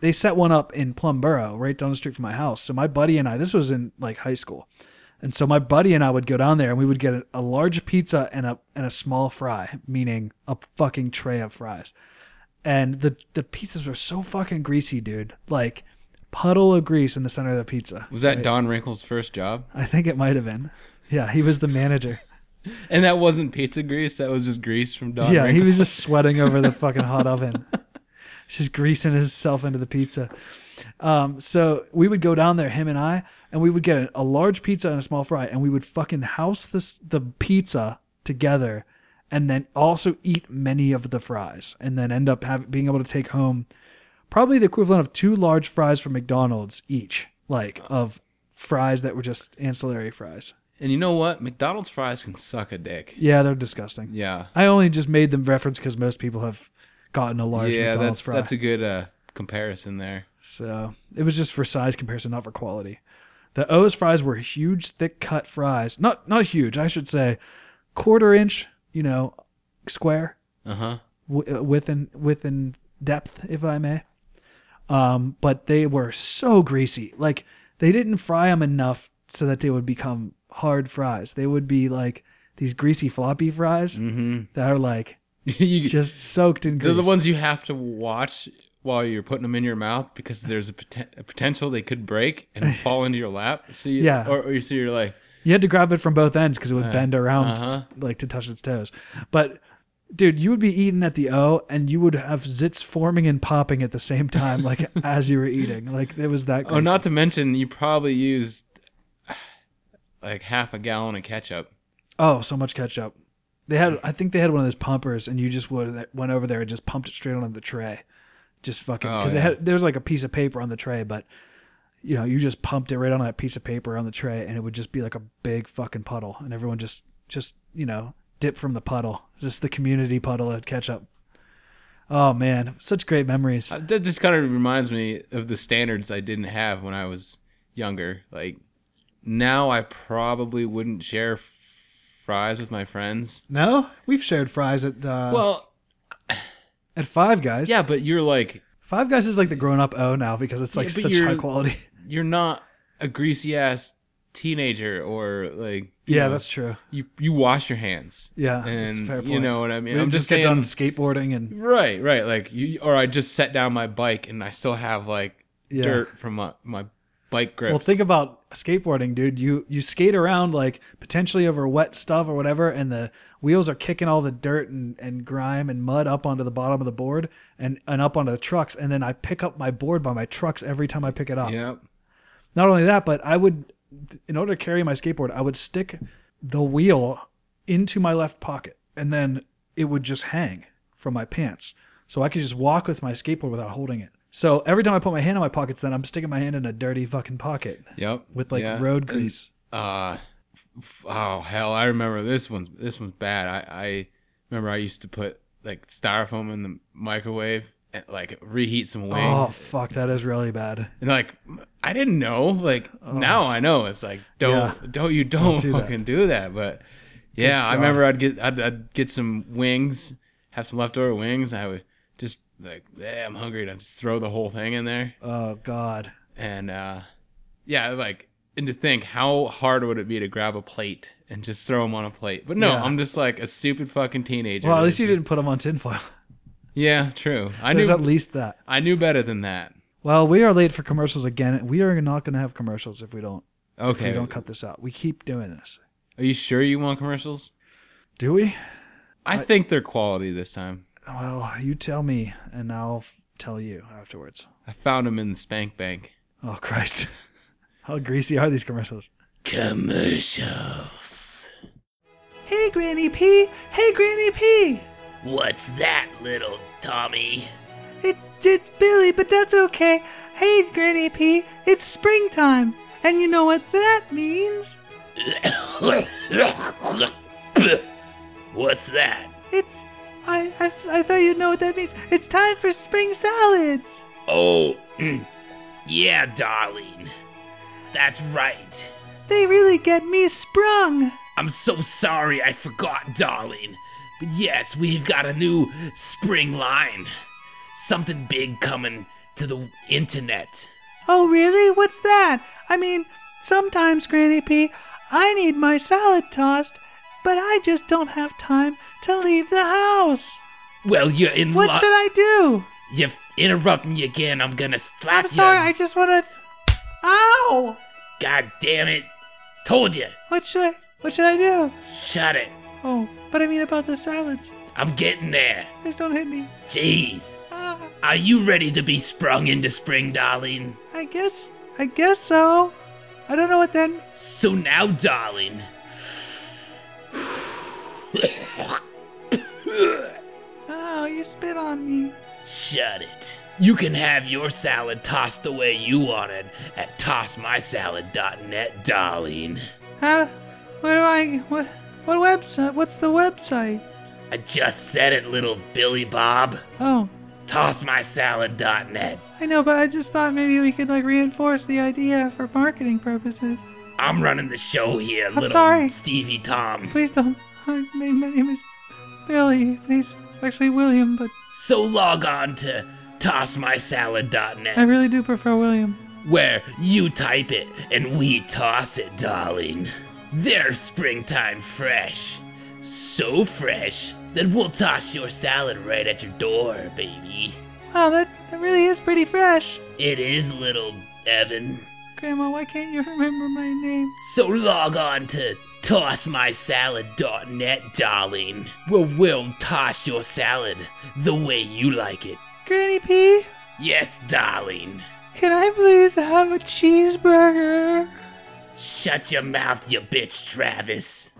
they set one up in Plumboro, right down the street from my house. So my buddy and I, this was in like high school, and so my buddy and I would go down there, and we would get a, a large pizza and a and a small fry, meaning a fucking tray of fries. And the the pizzas were so fucking greasy, dude. Like puddle of grease in the center of the pizza. Was that right? Don Wrinkle's first job? I think it might have been. Yeah, he was the manager. And that wasn't pizza grease. That was just grease from Don Yeah, Wrinkle. He was just sweating over the fucking hot oven. Just greasing himself into the pizza. Um, so we would go down there, him and I, and we would get a, a large pizza and a small fry, and we would fucking house this, the pizza together, and then also eat many of the fries, and then end up have, being able to take home probably the equivalent of two large fries from McDonald's each, like of fries that were just ancillary fries. And you know what? McDonald's fries can suck a dick. Yeah, they're disgusting. Yeah. I only just made them reference because most people have gotten a large yeah, McDonald's that's, fry. Yeah, that's a good uh, comparison there. So it was just for size comparison, not for quality. The O's fries were huge, thick-cut fries. Not not huge, I should say quarter inch, you know, square, uh-huh. w- width and width and depth, if I may. Um, but they were so greasy. Like, they didn't fry them enough so that they would become hard fries. They would be like these greasy floppy fries mm-hmm. that are like you, just soaked in grease. They're the ones you have to watch while you're putting them in your mouth because there's a, poten- a potential they could break and fall into your lap. So you, yeah. Or, or so you're like... You had to grab it from both ends because it would uh, bend around uh-huh. to, like to touch its toes. But, dude, you would be eating at the O and you would have zits forming and popping at the same time like as you were eating. Like, it was that greasy. Oh, not to mention you probably used like half a gallon of ketchup. Oh, so much ketchup. They had, I think they had one of those pumpers, and you just would went over there and just pumped it straight onto the tray, just fucking because oh, yeah. there was like a piece of paper on the tray, but you know you just pumped it right on that piece of paper on the tray, and it would just be like a big fucking puddle, and everyone just just you know dip from the puddle, just the community puddle of ketchup. Oh man, such great memories. Uh, that just kind of reminds me of the standards I didn't have when I was younger. Like now, I probably wouldn't share. F- fries with my friends. No, we've shared fries at uh well at Five Guys. Yeah, but you're like Five Guys is like the grown-up O now because it's like yeah, such high quality. You're not a greasy ass teenager or like yeah know, that's true. You you wash your hands. Yeah, and that's a fair point. You know what I mean? We I'm just, just saying, get done skateboarding and right right like you or I just set down my bike and I still have like yeah. dirt from my, my bike grips. Well, think about skateboarding, dude. You you skate around like potentially over wet stuff or whatever, and the wheels are kicking all the dirt and, and grime and mud up onto the bottom of the board and, and up onto the trucks. And then I pick up my board by my trucks every time I pick it up. Yep. Not only that, but I would, in order to carry my skateboard, I would stick the wheel into my left pocket, and then it would just hang from my pants. So I could just walk with my skateboard without holding it. So every time I put my hand in my pockets, then I'm sticking my hand in a dirty fucking pocket. Yep. With like yeah. road grease. Uh, oh hell, I remember this one's this one's bad. I, I remember I used to put like styrofoam in the microwave and like reheat some wings. Oh fuck, that is really bad. And like I didn't know. Like oh. now I know. It's like don't yeah. don't you don't, don't do fucking that. do that. But yeah, I remember I'd get I'd, I'd get some wings, have some leftover wings. And I would just. Like, yeah, I'm hungry, and I just throw the whole thing in there. Oh, God. And, uh, yeah, like, and to think, how hard would it be to grab a plate and just throw them on a plate? But no, yeah. I'm just like a stupid fucking teenager. Well, at least you didn't put them on tinfoil. Yeah, true. I There's knew at least that. I knew better than that. Well, we are late for commercials again. We are not going to have commercials if we don't. Okay. If we don't cut this out. We keep doing this. Are you sure you want commercials? Do we? I, I think they're quality this time. Well, you tell me, and I'll tell you afterwards. I found him in the Spank Bank. Oh, Christ. How greasy are these commercials? Commercials. Hey, Granny P. Hey, Granny P. What's that, little Tommy? It's, it's Billy, but that's okay. Hey, Granny P. It's springtime, and you know what that means. What's that? It's... I, I, I thought you'd know what that means. It's time for spring salads. Oh, mm. Yeah, darling. That's right. They really get me sprung. I'm so sorry I forgot, darling. But yes, we've got a new spring line. Something big coming to the internet. Oh, really? What's that? I mean, sometimes, Granny P, I need my salad tossed, but I just don't have time to leave the house. Well, you're in What lo- should I do? You're interrupting me again. I'm gonna slap you. I'm sorry, you. I just wanna... Ow! God damn it. Told you. What should I... What should I do? Shut it. Oh, but I mean about the salads. I'm getting there. Please don't hit me. Jeez. Ah. Are you ready to be sprung into spring, darling? I guess... I guess so. I don't know what that... So now, darling... Oh, you spit on me. Shut it. You can have your salad tossed the way you want it at toss my salad dot net, darling. How? What do I... What What website? What's the website? I just said it, little Billy Bob. Oh. toss my salad dot net. I know, but I just thought maybe we could, like, reinforce the idea for marketing purposes. I'm running the show here, I'm little sorry. Stevie Tom. Please don't. My name is Billy. Please, it's actually William, but... So log on to toss my salad dot net. I really do prefer William. Where you type it and we toss it, darling. They're springtime fresh. So fresh that we'll toss your salad right at your door, baby. Wow, that, that really is pretty fresh. It is, little Evan. Grandma, why can't you remember my name? So log on to toss my salad dot net, darling. Where we'll toss your salad the way you like it. Granny P? Yes, darling. Can I please have a cheeseburger? Shut your mouth, you bitch, Travis.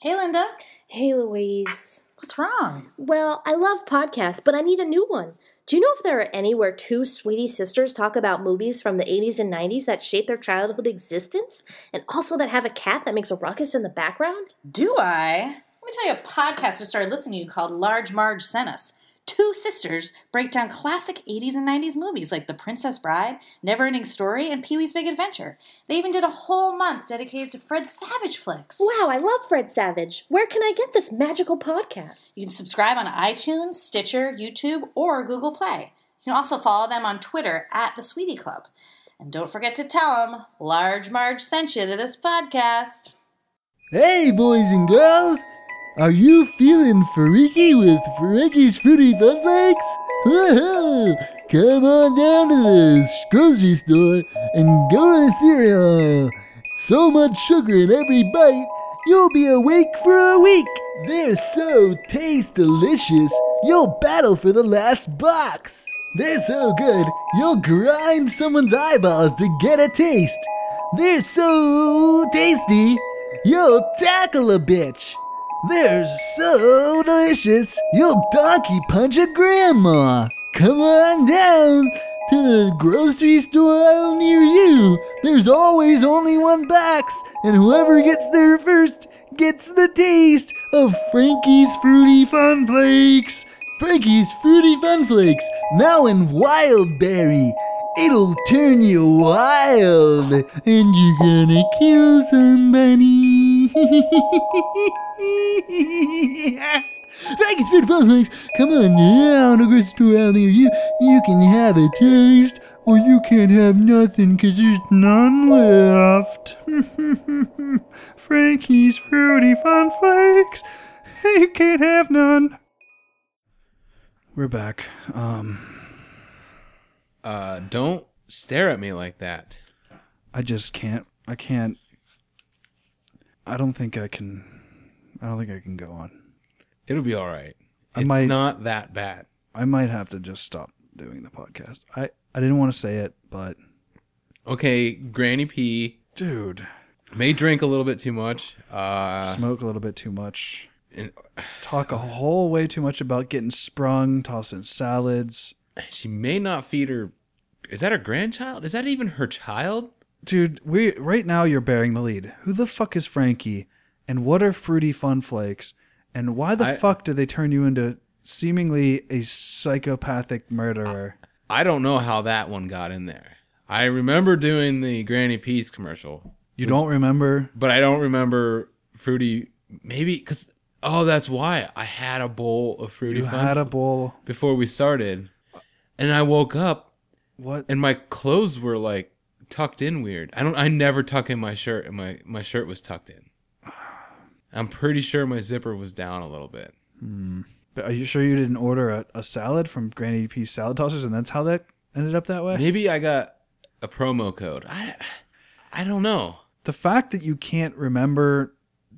Hey, Linda. Hey, Louise. What's wrong? Well, I love podcasts, but I need a new one. Do you know if there are any where two sweetie sisters talk about movies from the eighties and nineties that shaped their childhood existence, and also that have a cat that makes a ruckus in the background? Do I? Let me tell you a podcast I started listening to called Large Marge Sent Us. Two sisters break down classic eighties and nineties movies like The Princess Bride, Neverending Story, and Pee-wee's Big Adventure. They even did a whole month dedicated to Fred Savage flicks. Wow, I love Fred Savage. Where can I get this magical podcast? You can subscribe on iTunes, Stitcher, YouTube, or Google Play. You can also follow them on Twitter at The Sweetie Club. And don't forget to tell them Large Marge sent you to this podcast. Hey, boys and girls! Are you feeling freaky with Frankie's Fruity Fun Flakes? Come on down to the grocery store and go to the cereal. So much sugar in every bite, you'll be awake for a week. They're so taste-delicious, you'll battle for the last box. They're so good, you'll grind someone's eyeballs to get a taste. They're so tasty, you'll tackle a bitch. They're so delicious, you'll donkey punch a grandma. Come on down to the grocery store aisle near you. There's always only one box, and whoever gets there first gets the taste of Frankie's Fruity Fun Flakes. Frankie's Fruity Fun Flakes, now in wild berry. It'll turn you wild, and you're gonna kill somebody. Frankie's Fruity Fun Flakes, come on down to the grocery store aisle near you. You can have a taste, or you can't have nothing, cause there's none left. Frankie's Fruity Fun Flakes, you can't have none. We're back. Um... Uh, don't stare at me like that. I just can't, I can't, I don't think I can, I don't think I can go on. It'll be all right. I it's might, not that bad. I might have to just stop doing the podcast. I, I didn't want to say it, but. Okay, Granny P. Dude. May drink a little bit too much. Uh, Smoke a little bit too much. And, talk a whole way too much about getting sprung, tossing salads. She may not feed her... Is that her grandchild? Is that even her child? Dude, we right now you're bearing the lead. Who the fuck is Frankie? And what are Fruity Fun Flakes? And why the I, fuck did they turn you into seemingly a psychopathic murderer? I, I don't know how that one got in there. I remember doing the Granny Peas commercial. You don't remember? But I don't remember Fruity... Maybe... because Oh, that's why. I had a bowl of Fruity you Fun... You had a bowl. Before we started... And I woke up, what? And my clothes were like tucked in weird. I don't. I never tuck in my shirt, and my, my shirt was tucked in. I'm pretty sure my zipper was down a little bit. Mm. But are you sure you didn't order a, a salad from Granny P's Salad Tossers, and that's how that ended up that way? Maybe I got a promo code. I, I don't know. The fact that you can't remember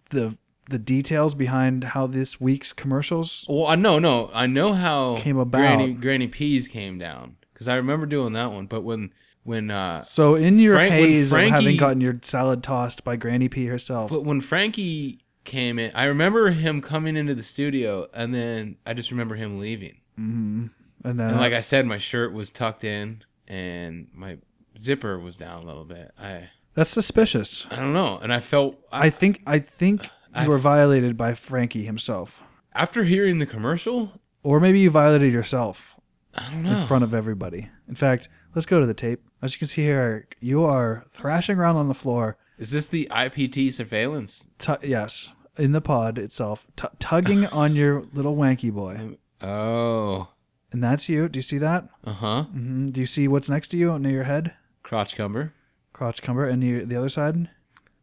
the the details behind how this week's commercials... Well, I no, no. I know how came about. Granny, Granny Peas came down. Because I remember doing that one. But when... when uh, so in your Frank, haze Frankie, of having gotten your salad tossed by Granny P herself... But when Frankie came in, I remember him coming into the studio, and then I just remember him leaving. Mm-hmm. And then... And like I said, my shirt was tucked in, and my zipper was down a little bit. I That's suspicious. I don't know. And I felt... I, I think... I think... You were violated by Frankie himself. After hearing the commercial? Or maybe you violated yourself. I don't know. In front of everybody. In fact, let's go to the tape. As you can see here, you are thrashing around on the floor. Is this the I P T surveillance? T- yes. in the pod itself, t- tugging on your little wanky boy. Oh. And that's you. Do you see that? Uh-huh. Mm-hmm. Do you see what's next to you near your head? Crotch cumber. Crotch cumber. And you, the other side?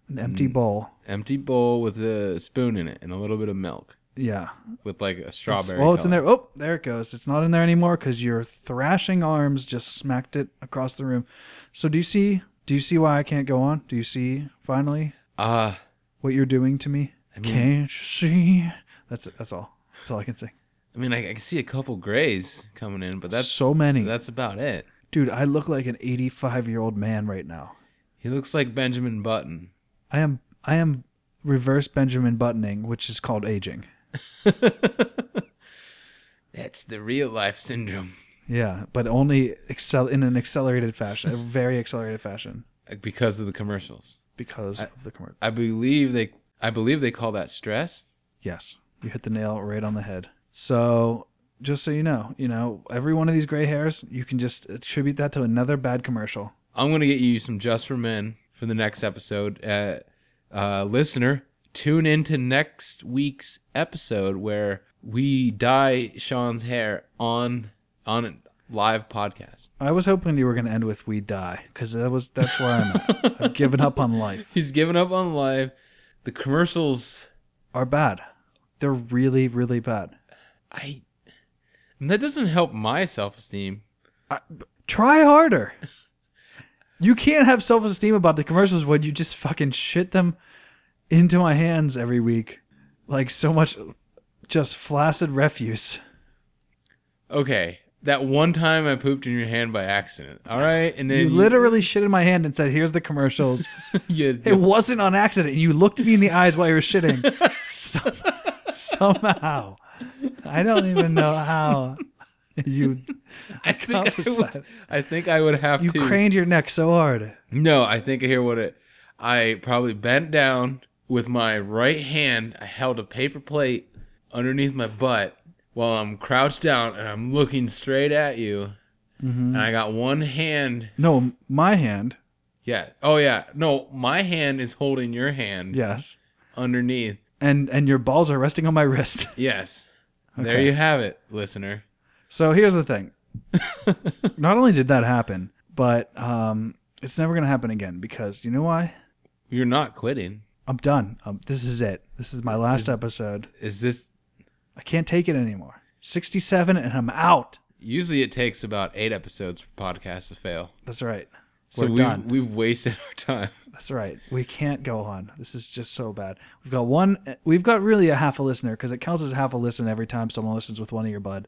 An empty mm, bowl. Empty bowl with a spoon in it and a little bit of milk. Yeah. With like a strawberry. It's, well, it's color. In there. Oh, there it goes. It's not in there anymore because your thrashing arms just smacked it across the room. So do you see... Do you see why I can't go on? Do you see, finally, uh, what you're doing to me? I mean, can't you see? That's it. That's all. That's all I can say. I mean, I, I can see a couple grays coming in, but that's... So many. That's about it. Dude, I look like an eighty-five-year-old man right now. He looks like Benjamin Button. I am I am reverse Benjamin Buttoning, which is called aging. That's the real-life syndrome. Yeah, but only excel in an accelerated fashion, a very accelerated fashion. Because of the commercials. Because I, of the commercials. I believe they. I believe they call that stress. Yes, you hit the nail right on the head. So, just so you know, you know, every one of these gray hairs, you can just attribute that to another bad commercial. I'm gonna get you some Just for Men for the next episode. Uh, uh, listener, tune into next week's episode where we dye Sean's hair on. On a live podcast. I was hoping you were going to end with "We die" because that was that's where I'm at. I've given up on life. He's given up on life. The commercials are bad. They're really, really bad. I. And that doesn't help my self-esteem. I, try harder. You can't have self-esteem about the commercials when you just fucking shit them into my hands every week, like so much, just flaccid refuse. Okay. That one time I pooped in your hand by accident. All right, and then you, you literally shit in my hand and said, "Here's the commercials." you, it wasn't on accident. You looked me in the eyes while you were shitting. Some, somehow, I don't even know how you I accomplished think I would, that. I think I would have you to. You craned your neck so hard. No, I think I hear what it. I probably bent down with my right hand. I held a paper plate underneath my butt. While I'm crouched down and I'm looking straight at you, mm-hmm. and I got one hand. No, my hand. Yeah. Oh, yeah. No, my hand is holding your hand. Yes. Underneath. And and your balls are resting on my wrist. Yes. Okay. There you have it, listener. So here's the thing. Not only did that happen, but um, it's never going to happen again because you know why? You're not quitting. I'm done. Um, this is it. This is my last is, episode. Is this... I can't take it anymore. sixty-seven and I'm out. Usually it takes about eight episodes for podcasts to fail. That's right. So we've, done. we've wasted our time. That's right. We can't go on. This is just so bad. We've got one. We've got really a half a listener because it counts as half a listen every time someone listens with one of your bud.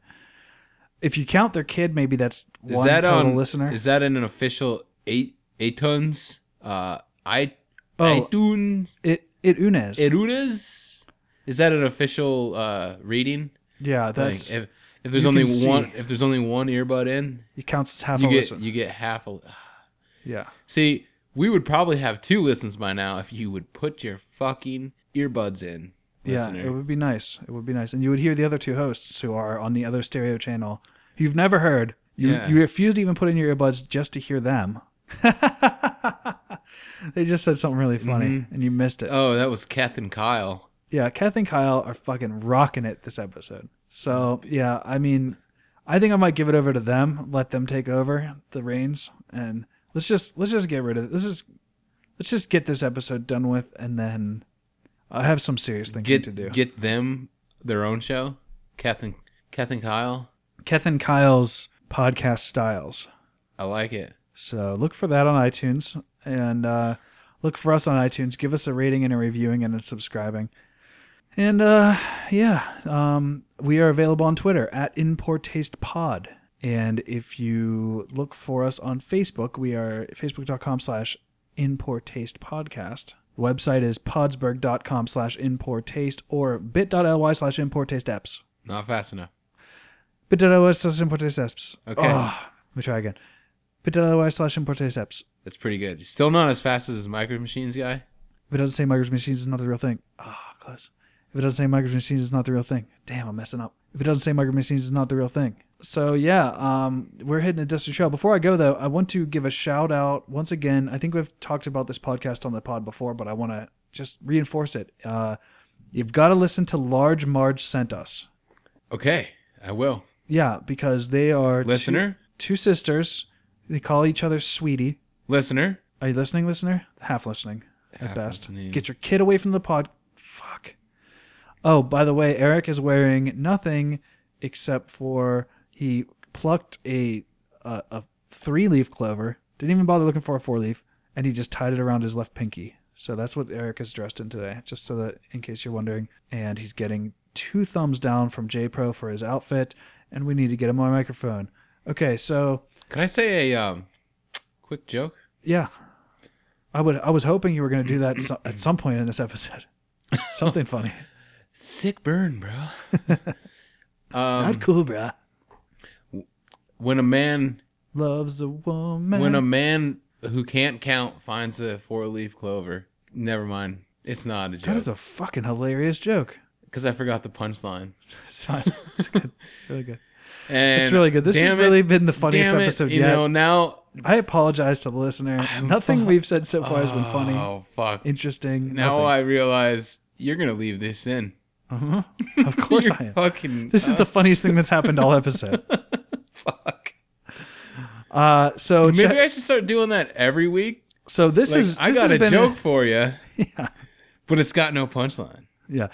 If you count their kid, maybe that's one is that total on, listener. Is that in an official eight, eight tons? Uh, I, oh, iTunes? It, it unes. It unes? Is that an official uh, reading? Yeah, that's like if, if there's only one see. if there's only one earbud in, it counts as half you a get, listen. You get half a Yeah. See, we would probably have two listens by now if you would put your fucking earbuds in. Listener. Yeah, it would be nice. It would be nice. And you would hear the other two hosts who are on the other stereo channel who you've never heard. You yeah. you refuse to even put in your earbuds just to hear them. They just said something really funny mm-hmm. and you missed it. Oh, that was Kath and Kyle. Yeah, Kath and Kyle are fucking rocking it this episode. So, yeah, I mean, I think I might give it over to them, let them take over the reins, and let's just let's just get rid of it. Let's just let's just get this episode done with, and then I have some serious thinking get, to do. Get them their own show, Kath and Kath and Kyle, Kath and Kyle's podcast styles. I like it. So look for that on iTunes, and uh, look for us on iTunes. Give us a rating and a reviewing and a subscribing. And, uh, yeah, um, we are available on Twitter at In Poor Taste Pod. And if you look for us on Facebook, we are facebook.com slash In Poor Taste Podcast. Website is podsberg.com slash In Poor Taste or bit.ly slash In Poor Taste Eps. Not fast enough. Bit.ly slash In Poor Taste Eps. Okay. Oh, let me try again. Bit.ly slash In Poor Taste Eps. That's pretty good. Still not as fast as the Micro Machines guy. If it doesn't say Micro Machines, it's not the real thing. Ah, oh, close. If it doesn't say Micro Machines, it's not the real thing. Damn, I'm messing up. If it doesn't say Micro Machines, it's not the real thing. So, yeah, um, we're hitting a dusty trail. Before I go, though, I want to give a shout-out. Once again, I think we've talked about this podcast on the pod before, but I want to just reinforce it. Uh, You've got to listen to Large Marge Sent Us. Okay, I will. Yeah, because they are listener two, two sisters. They call each other sweetie. Listener, are you listening, listener? Half listening at Half best. Listening. Get your kid away from the pod. Fuck. Oh, by the way, Eric is wearing nothing except for he plucked a a, a three-leaf clover. Didn't even bother looking for a four-leaf, and he just tied it around his left pinky. So that's what Eric is dressed in today, just so that in case you're wondering. And he's getting two thumbs down from J-Pro for his outfit, and we need to get him on a microphone. Okay, so... Can I say a um, quick joke? Yeah. I would. I was hoping you were going to do that so, at some point in this episode. Something funny. Sick burn, bro. um, Not cool, bro. When a man... Loves a woman. When a man... who can't count finds a four-leaf clover. Never mind. It's not a joke. That is a fucking hilarious joke. Because I forgot the punchline. It's fine. It's good. Really good. And it's really good. This has it, really been the funniest it, episode you yet. Know, now, I apologize to the listener. I'm Nothing fu- we've said so far has been funny. Oh, fuck. Interesting. Now nothing. I realize you're going to leave this in. Uh-huh. Of course I am. Fucking, this uh... is the funniest thing that's happened all episode. Fuck. Uh, so maybe ch- I should start doing that every week. So this like, is I this got a been, joke for you, yeah, but it's got no punchline. Yeah,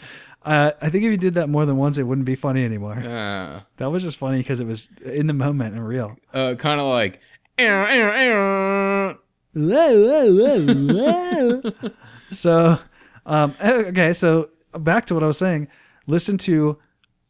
uh, I think if you did that more than once, it wouldn't be funny anymore. Uh, that was just funny because it was in the moment and real. Uh, kind of like, ear, ear, ear. Whoa, whoa, whoa, whoa. So, um, okay, so back to what I was saying. Listen to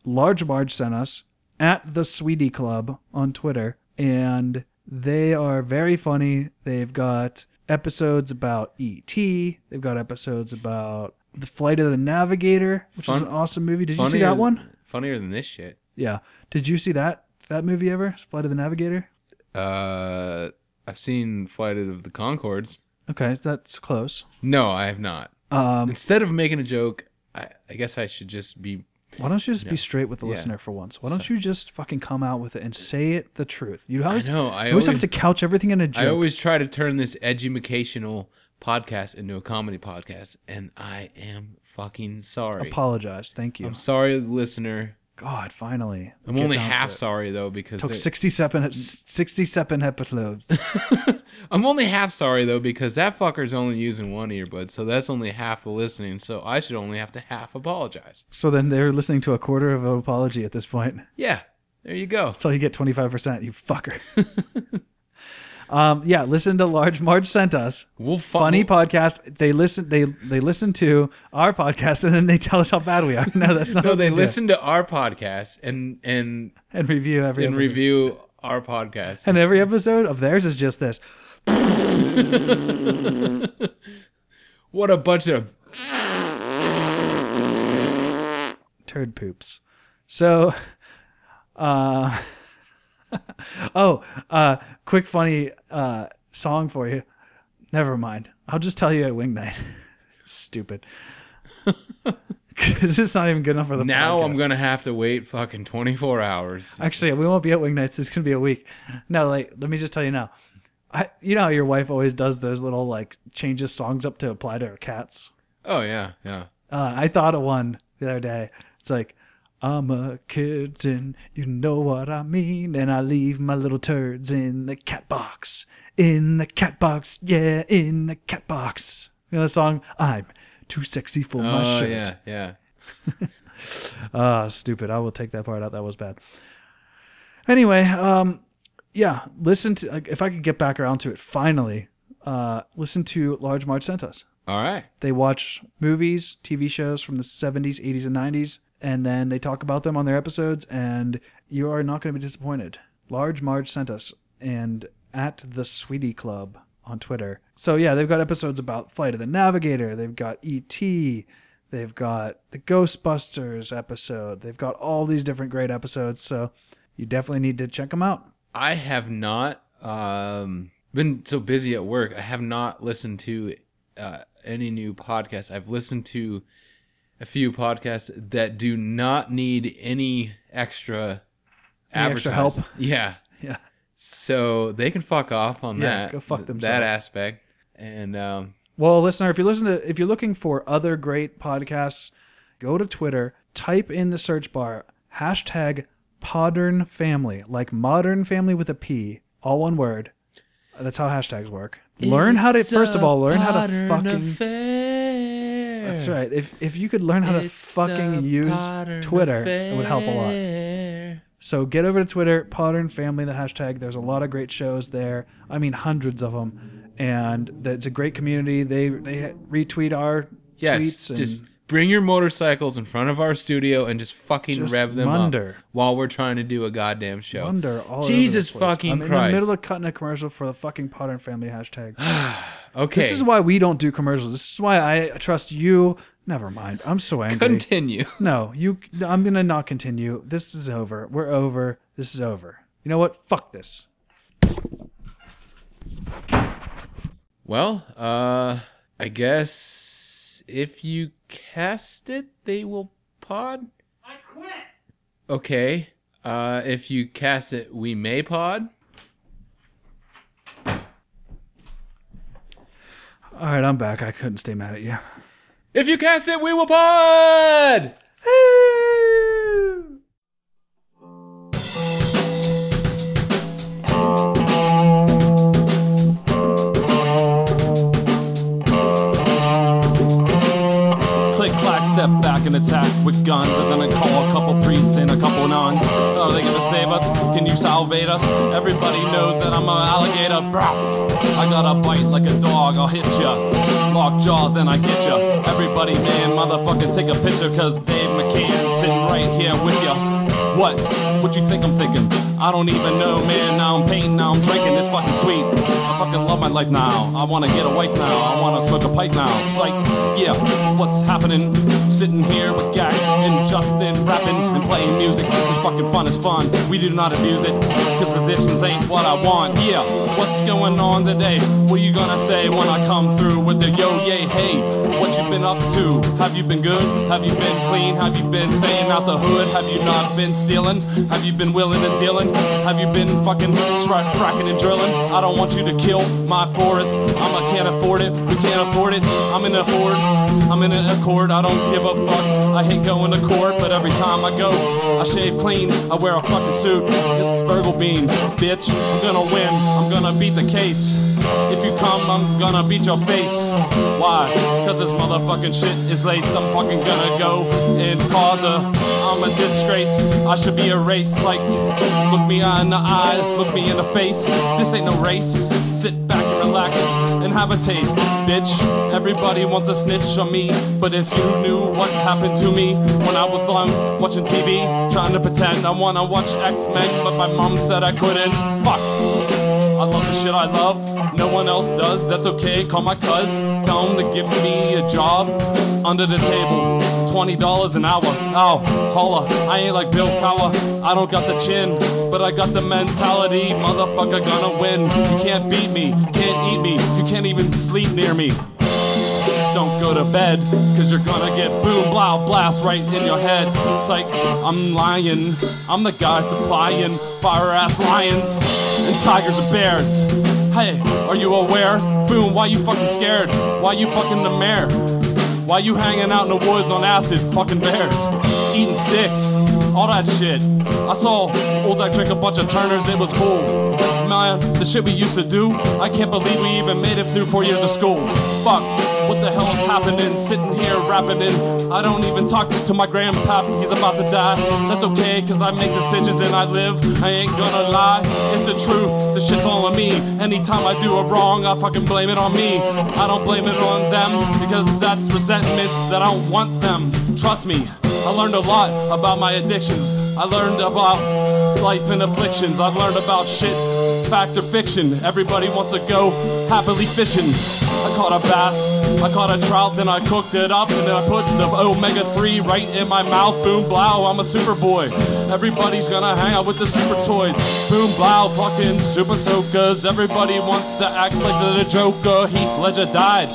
Large Marge Sent Us at the Sweetie Club on Twitter, and they are very funny. They've got episodes about E T. They've got episodes about The Flight of the Navigator, which Fun, is an awesome movie. Did funnier, you see that one? Funnier than this shit. Yeah. Did you see that that movie ever? Flight of the Navigator? Uh, I've seen Flight of the Conchords. Okay, that's close. No, I have not. Um, Instead of making a joke, I, I guess I should just be... Why don't you just no. be straight with the yeah. listener for once? Why don't so. you just fucking come out with it and say it the truth? You always, I know, I you always, always have to couch everything in a joke. I always try to turn this edumacational podcast into a comedy podcast, and I am fucking sorry. Apologize. Thank you. I'm sorry, listener. God, finally. I'm Get only half sorry, though, because... Took sixty-seven episodes. I'm only half sorry, though, because that fucker's only using one earbud, so that's only half the listening, so I should only have to half apologize. So then they're listening to a quarter of an apology at this point. Yeah, there you go. So you get twenty-five percent, you fucker. um, yeah, listen to Large Marge Sent Us. We'll fu- Funny we'll- podcast. They listen They they listen to our podcast, and then they tell us how bad we are. No, that's not No, they, they listen do. to our podcast and... And, and review every and episode. And review our podcast. And every episode of theirs is just this. What a bunch of turd poops. So uh oh uh quick funny uh song for you. Never mind, I'll just tell you at wing night. Stupid. Because it's not even good enough for the now podcast. I'm gonna have to wait fucking twenty-four hours. Actually, we won't be at wing nights. It's gonna be a week. No, like, let me just tell you now. I, you know how your wife always does those little, like, changes songs up to apply to her cats? Oh, yeah, yeah. Uh, I thought of one the other day. It's like, I'm a kitten, you know what I mean, and I leave my little turds in the cat box, in the cat box, yeah, in the cat box. You know the song? I'm too sexy for my oh, shirt. Oh, yeah, yeah. Ah, uh, stupid. I will take that part out. That was bad. Anyway, um... yeah, listen to, like, if I could get back around to it, finally, uh, listen to Large Marge Sent Us. All right. They watch movies, T V shows from the seventies, eighties, and nineties, and then they talk about them on their episodes, and you are not going to be disappointed. Large Marge Sent Us, and at the Sweetie Club on Twitter. So, yeah, they've got episodes about Flight of the Navigator. They've got E T. They've got the Ghostbusters episode. They've got all these different great episodes, so you definitely need to check them out. I have not um, been so busy at work. I have not listened to uh, any new podcasts. I've listened to a few podcasts that do not need any extra any extra help. Yeah. Yeah. So they can fuck off on yeah, that. Go fuck themselves. That aspect. And um, well, listener, if you listen to if you're looking for other great podcasts, go to Twitter, type in the search bar, hashtag Podern Family, like Modern Family with a P, all one word. That's how hashtags work. Learn it's how to, first of all, learn how to fucking... Affair. That's right. If if you could learn how it's to fucking use Twitter, affair. It would help a lot. So get over to Twitter, Podern Family, the hashtag. There's a lot of great shows there. I mean, hundreds of them. And it's a great community. They they retweet our yes, tweets. And just bring your motorcycles in front of our studio and just fucking just rev them munder. up while we're trying to do a goddamn show. Munder all Jesus over fucking I'm Christ. I'm in the middle of cutting a commercial for the fucking Podern Family hashtag. Okay. This is why we don't do commercials. This is why I trust you. Never mind. I'm so angry. Continue. No, you. I'm going to not continue. This is over. We're over. This is over. You know what? Fuck this. Well, uh, I guess if you cast it, they will pod. I quit. Okay. Uh, if you cast it, we may pod. All right, I'm back. I couldn't stay mad at you. If you cast it, we will pod. Step back and attack with guns, and then I call a couple priests and a couple nuns. Are they gonna save us? Can you salvate us? Everybody knows that I'm an alligator, brah. I gotta bite like a dog, I'll hit ya. Lock jaw, then I get ya. Everybody, man, motherfucker, take a picture, cause Dave McCann's sitting right here with ya. What? What you think I'm thinking? I don't even know, man. Now I'm painting, now I'm drinking, it's fucking sweet. I fucking love my life now. I wanna get a wife now. I wanna smoke a pipe now. It's like, yeah, what's happening? Sitting here with Gak and Justin, rapping and playing music. This fucking fun is fun. We do not abuse it, cause traditions ain't what I want. Yeah, what's going on today? What are you gonna say when I come through with the yo, yay, hey? What you been up to? Have you been good? Have you been clean? Have you been staying out the hood? Have you not been stealing? Have you been willing and dealing? Have you been fucking tra- fracking and drilling? I don't want you to kill my forest. I'm, I can't afford it. We can't afford it. I'm in a horde. I'm in a accord. I don't give a fuck. I hate going to court, but every time I go, I shave clean. I wear a fucking suit. It's Burgle Bean, bitch. I'm gonna win. I'm gonna beat the case. If you come, I'm gonna beat your face. Why? Cause this motherfucking shit is laced. I'm fucking gonna go and cause a. I'm a disgrace. I should be erased. Like, look me in the eye, look me in the face. This ain't no race. Sit back and relax and have a taste, bitch. Everybody wants to snitch on me, but if you knew what happened to me when I was on watching T V, trying to pretend I wanna watch X-Men, but my mom said I couldn't. Fuck. I love the shit I love, no one else does, that's okay, call my cuz, tell him to give me a job, under the table, twenty dollars an hour, ow, holla, I ain't like Bill Cowher, I don't got the chin, but I got the mentality, motherfucker gonna win, you can't beat me, can't eat me, you can't even sleep near me. Don't go to bed, cause you're gonna get boom, blow, blast right in your head. It's like, I'm lying, I'm the guy supplying fire-ass lions and tigers and bears. Hey, are you aware? Boom, why you fucking scared? Why you fucking the mayor? Why you hanging out in the woods on acid, fucking bears? Eating sticks, all that shit. I saw Ozak drink a bunch of Turners, it was cool. Man, the shit we used to do, I can't believe we even made it through four years of school. Fuck. What the hell is happening? Sitting here rapping in. I don't even talk to my grandpap. He's about to die. That's okay, cause I make decisions and I live. I ain't gonna lie. It's the truth. The shit's all on me. Anytime I do a wrong, I fucking blame it on me. I don't blame it on them, because that's resentments that I don't want them. Trust me, I learned a lot about my addictions. I learned about life and afflictions. I've learned about shit, fact or fiction. Everybody wants to go happily fishing. I caught a bass, I caught a trout, then I cooked it up, and then I put the omega three right in my mouth. Boom, blow, I'm a super boy. Everybody's gonna hang out with the super toys. Boom, blow, fucking super soakers. Everybody wants to act like the Joker. Heath Ledger died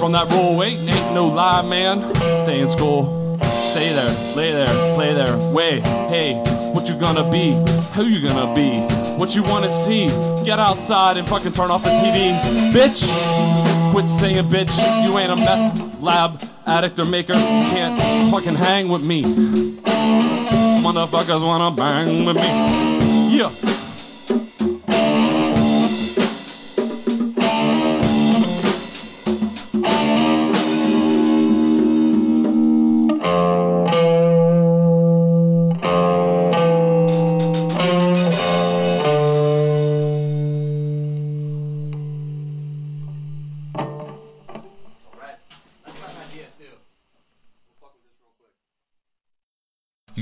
from that rule. Ain't, ain't no lie, man. Stay in school, stay there, lay there, play there. Wait, hey, what you gonna be? Who you gonna be? What you wanna see? Get outside and fucking turn off the T V, bitch. Quit saying bitch, you ain't a meth lab addict or maker can't fucking hang with me. Motherfuckers wanna bang with me. Yeah.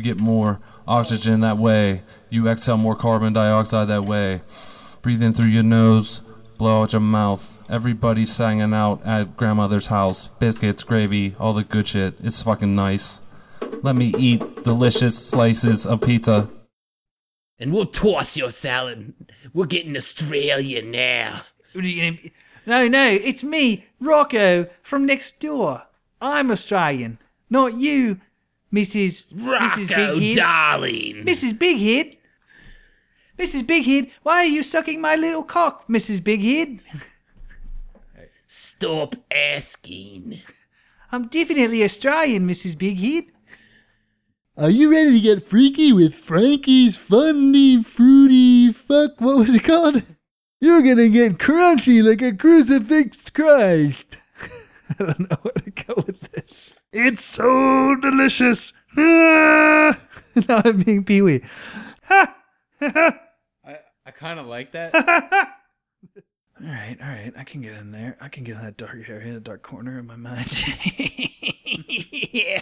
Get more oxygen that way. You exhale more carbon dioxide that way. Breathe in through your nose, blow out your mouth. Everybody's hanging out at grandmother's house. Biscuits, gravy, all the good shit. It's fucking nice. Let me eat delicious slices of pizza. And we'll toss your salad. We're getting Australia now. No, no, it's me, Rocko, from next door. I'm Australian, not you. Missus Rocko, Missus Bighead. Darling. Missus Bighead? Missus Bighead, why are you sucking my little cock, Missus Bighead? Stop asking. I'm definitely Australian, Missus Bighead. Are you ready to get freaky with Frankie's Funny Fruity Fuck? What was it called? You're gonna get crunchy like a crucifix Christ. I don't know where to go with this. It's so delicious. Ah! Now I'm being Pee-wee. Ha! I, I kind of like that. all right, all right. I can get in there. I can get in that dark area, that dark corner of my mind. Yeah.